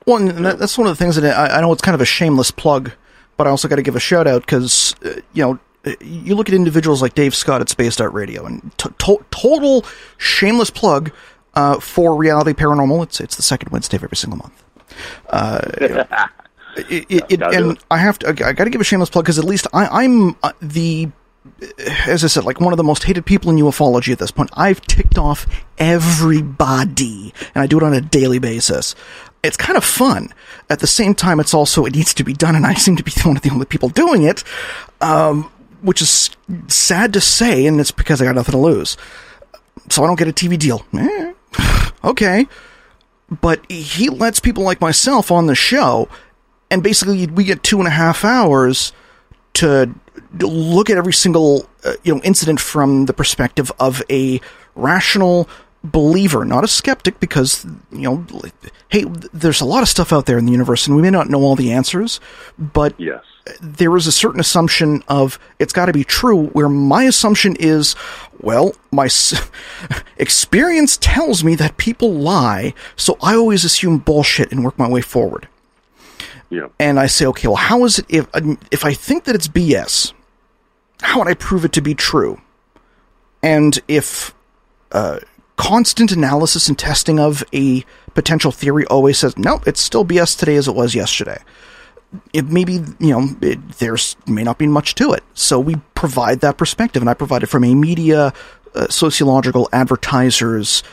and that's one of the things that I know it's kind of a shameless plug, but I also got to give a shout out because, you look at individuals like Dave Scott at Spaced Out Radio, and total shameless plug for Reality Paranormal. It's the second Wednesday of every single month. I got to give a shameless plug because at least as I said, like one of the most hated people in ufology at this point. I've ticked off everybody, and I do it on a daily basis. It's kind of fun. At the same time, it's also, it needs to be done, and I seem to be one of the only people doing it. Which is sad to say, and it's because I got nothing to lose. So I don't get a TV deal. Okay. But he lets people like myself on the show, and basically we get 2.5 hours to look at every single incident from the perspective of a rational believer, not a skeptic, because, hey, there's a lot of stuff out there in the universe, and we may not know all the answers, but... Yes. There is a certain assumption of it's got to be true, where my assumption is, well, my experience tells me that people lie, so I always assume bullshit and work my way forward. Yeah. And I say, okay, well, how is it if I think that it's BS, how would I prove it to be true? And if constant analysis and testing of a potential theory always says, nope, it's still BS today as it was yesterday, it may be, there's may not be much to it. So we provide that perspective, and I provide it from a media, sociological, advertiser's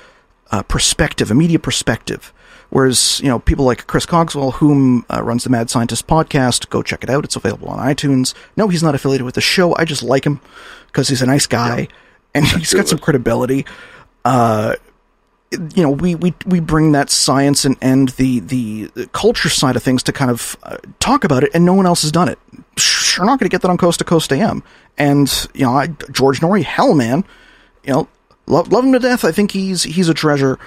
perspective, a media perspective. Whereas, people like Chris Cogswell, whom runs the Mad Scientist podcast, go check it out. It's available on iTunes. No, he's not affiliated with the show. I just like him because he's a nice guy, and he's got some credibility. We bring that science and the culture side of things to kind of talk about it, and no one else has done it. You're not going to get that on Coast to Coast AM. And, George Norrie, hell, man, love him to death. I think he's a treasure.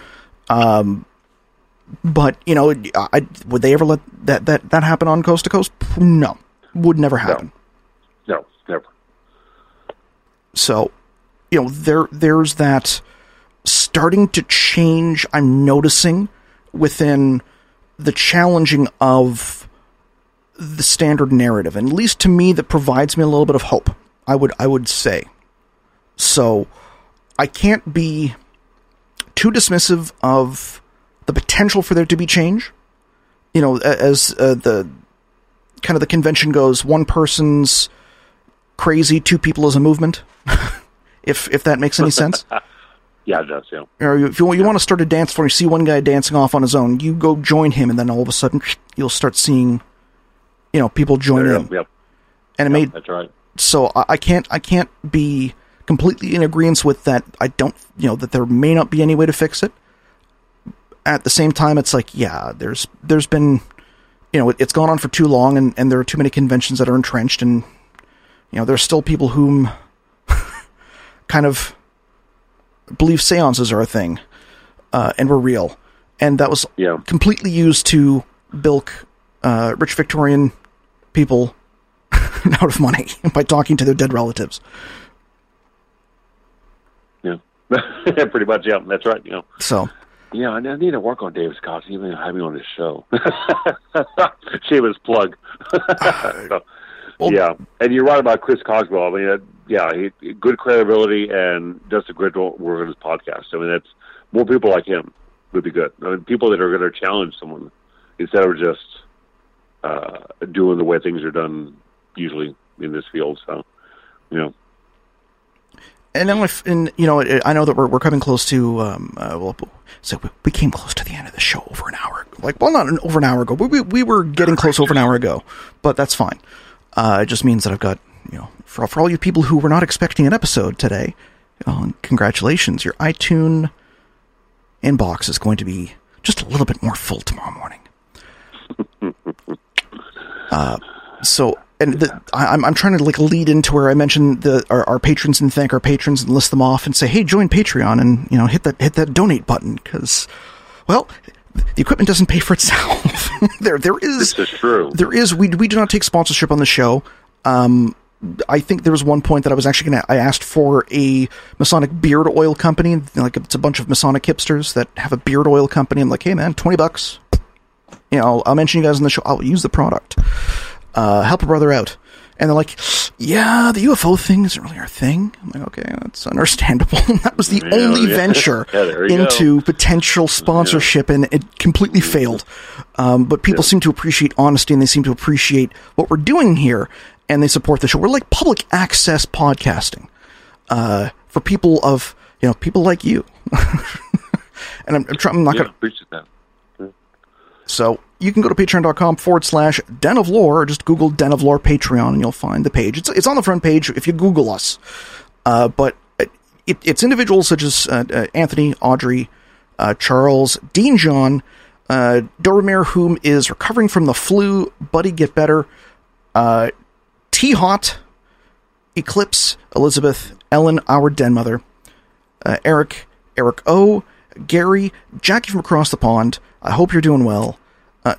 But, would they ever let that happen on Coast to Coast? No. Would never happen. No, never. So, there's that... starting to change, I'm noticing, within the challenging of the standard narrative, and at least to me that provides me a little bit of hope, I would say. So I can't be too dismissive of the potential for there to be change. As the kind of the convention goes, one person's crazy, two people is a movement. if that makes any sense. Yeah, it does, yeah. If you want to start a dance floor, you see one guy dancing off on his own, you go join him, and then all of a sudden, you'll start seeing, people join in. Yep. And it that's right. So I can't be completely in agreement with that. I don't, that there may not be any way to fix it. At the same time, it's like, yeah, there's been, it's gone on for too long, and there are too many conventions that are entrenched, and, there's still people whom kind of believe seances are a thing, and were real, and that was completely used to bilk rich Victorian people out of money by talking to their dead relatives. Yeah, pretty much. Yeah, that's right. So I need to work on Dave Scott, even having on this show. Shameless plug. So, Well, yeah, and you're right about Chris Cosgrove. I mean, he good credibility and does a great work on his podcast. I mean, that's more people like him would be good. I mean, people that are going to challenge someone instead of just doing the way things are done usually in this field. So, And then, I know that we're coming close to, so we came close to the end of the show over an hour. Not over an hour ago. We were getting close over an hour ago, but that's fine. It just means that I've got, for all you people who were not expecting an episode today, congratulations. Your iTunes inbox is going to be just a little bit more full tomorrow morning. I'm trying to lead into where I mentioned our patrons and thank our patrons and list them off and say, hey, join Patreon and hit that donate button because, the equipment doesn't pay for itself. We do not take sponsorship on the show. I think there was one point that I asked for a Masonic beard oil company. It's a bunch of Masonic hipsters that have a beard oil company. I'm like, hey man, $20. I'll mention you guys on the show. I'll use the product. Help a brother out. And they're like, yeah, the UFO thing isn't really our thing. I'm like, okay, that's understandable. That was the only venture into potential sponsorship, and it completely failed. But people seem to appreciate honesty, and they seem to appreciate what we're doing here, and they support the show. We're like public access podcasting for people of, people like you. And I'm not going to appreciate that. So you can go to patreon.com/Den of Lore, or just Google Den of Lore Patreon, and you'll find the page. It's on the front page if you Google us. But it's individuals such as Anthony, Audrey, Charles, Dean John, Doramir, whom is recovering from the flu, Buddy Get Better, T-Hot, Eclipse, Elizabeth, Ellen, our den mother, Eric O., Gary, Jackie from across the pond, I hope you're doing well.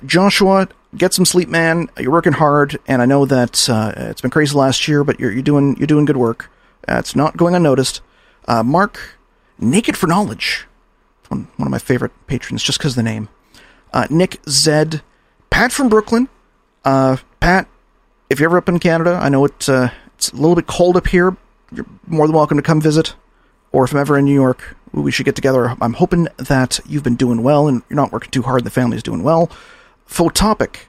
Joshua, get some sleep, man. You're working hard, and I know that it's been crazy last year, but you're doing good work. It's not going unnoticed. Mark, Naked for Knowledge, one of my favorite patrons, just because of the name. Nick Zed, Pat from Brooklyn. Pat, if you're ever up in Canada, I know it's a little bit cold up here. You're more than welcome to come visit. Or if I'm ever in New York, we should get together. I'm hoping that you've been doing well and you're not working too hard and the family's doing well. Photopic,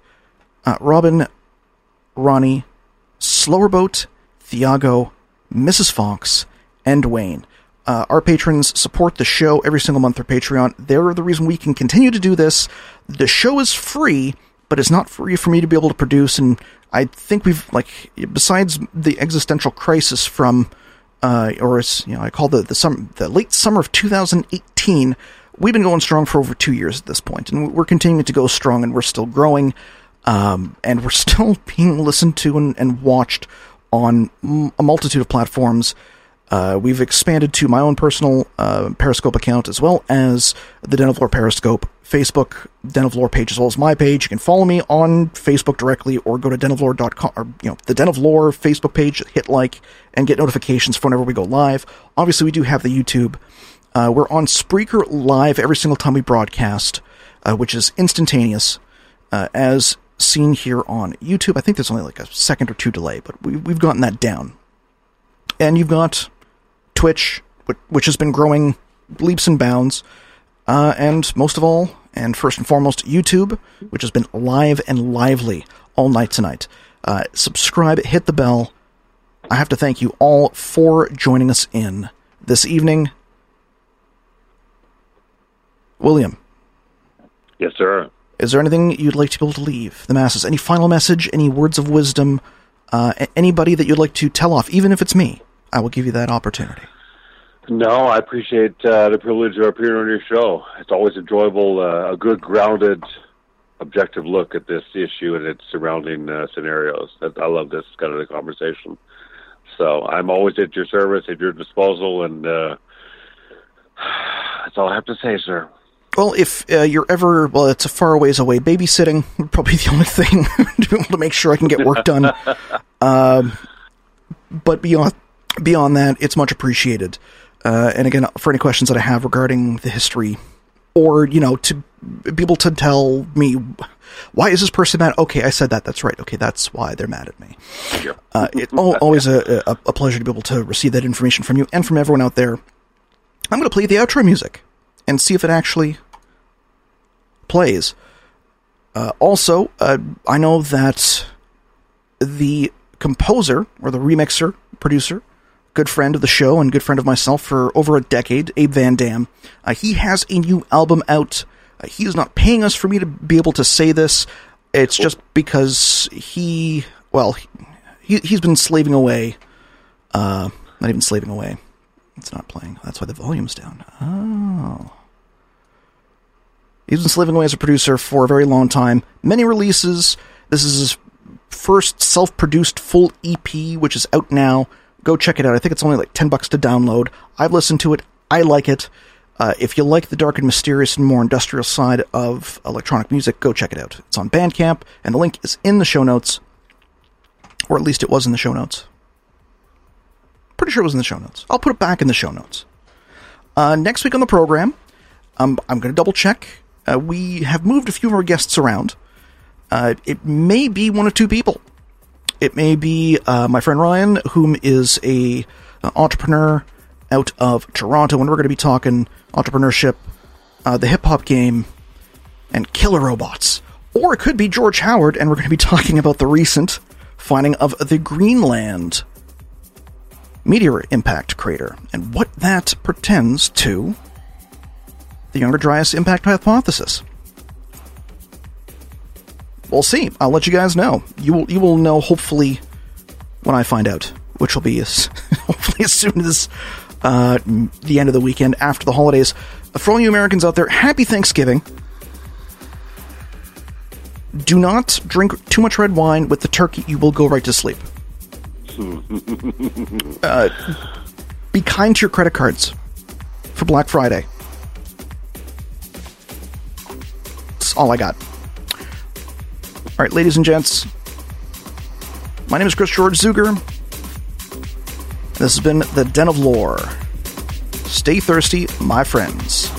Robin, Ronnie, Slowerboat, Thiago, Mrs. Fox, and Dwayne. Our patrons support the show every single month through Patreon. They're the reason we can continue to do this. The show is free, but it's not free for me to be able to produce. And I think we've, besides the existential crisis from... I call the late summer of 2018. We've been going strong for over 2 years at this point, and we're continuing to go strong, and we're still growing, and we're still being listened to and watched on a multitude of platforms. We've expanded to my own personal Periscope account, as well as the Den of Lore Periscope Facebook Den of Lore page, as well as my page. You can follow me on Facebook directly, or go to denoflore.com, or the Den of Lore Facebook page. Hit like and get notifications for whenever we go live. Obviously, we do have the YouTube. We're on Spreaker Live every single time we broadcast, which is instantaneous, as seen here on YouTube. I think there's only a second or two delay, but we've gotten that down. And you've got Twitch, which has been growing leaps and bounds, and most of all, and first and foremost, YouTube, which has been live and lively all night tonight. Subscribe, hit the bell. I have to thank you all for joining us in this evening. William. Yes, sir. Is there anything you'd like to be able to leave the masses? Any final message? Any words of wisdom? Anybody that you'd like to tell off, even if it's me, I will give you that opportunity. No, I appreciate the privilege of appearing on your show. It's always enjoyable, a good, grounded, objective look at this issue and its surrounding scenarios. I love this kind of conversation. So I'm always at your service, at your disposal, and that's all I have to say, sir. Well, if you're ever, it's a far ways away, babysitting would probably be the only thing to be able to make sure I can get work done. But beyond that, it's much appreciated. And again, for any questions that I have regarding the history, or, to be able to tell me Why is this person mad? Okay, I said that. That's right. Okay, that's why they're mad at me. Sure. It's always a pleasure to be able to receive that information from you and from everyone out there. I'm going to play the outro music and see if it actually plays. Also, I know that the composer or the remixer, producer, good friend of the show and good friend of myself for over a decade, Abe Van Dam, he has a new album out. He is not paying us for me to be able to say this. It's just because he's been slaving away. Not even slaving away. It's not playing. That's why the volume's down. Oh. He's been slaving away as a producer for a very long time. Many releases. This is his first self-produced full EP, which is out now. Go check it out. I think it's only like $10 to download. I've listened to it. I like it. If you like the dark and mysterious and more industrial side of electronic music, go check it out. It's on Bandcamp, and the link is in the show notes. Or at least it was in the show notes. Pretty sure it was in the show notes. I'll put it back in the show notes. Next week on the program, I'm going to double check. We have moved a few more guests around. It may be one of two people. It may be my friend Ryan, whom is an entrepreneur out of Toronto, and we're going to be talking entrepreneurship, the hip-hop game, and killer robots. Or it could be George Howard, and we're going to be talking about the recent finding of the Greenland meteor impact crater, and what that pertains to the Younger Dryas impact hypothesis. We'll see. I'll let you guys know. You will know, hopefully, when I find out, which will be hopefully as soon as the end of the weekend after the holidays. For all you Americans out there, happy Thanksgiving. Do not drink too much red wine with the turkey. You will go right to sleep. Be kind to your credit cards for Black Friday. That's all I got. All right, ladies and gents, my name is Chris George Zuger. This has been The Den of Lore. Stay thirsty, my friends.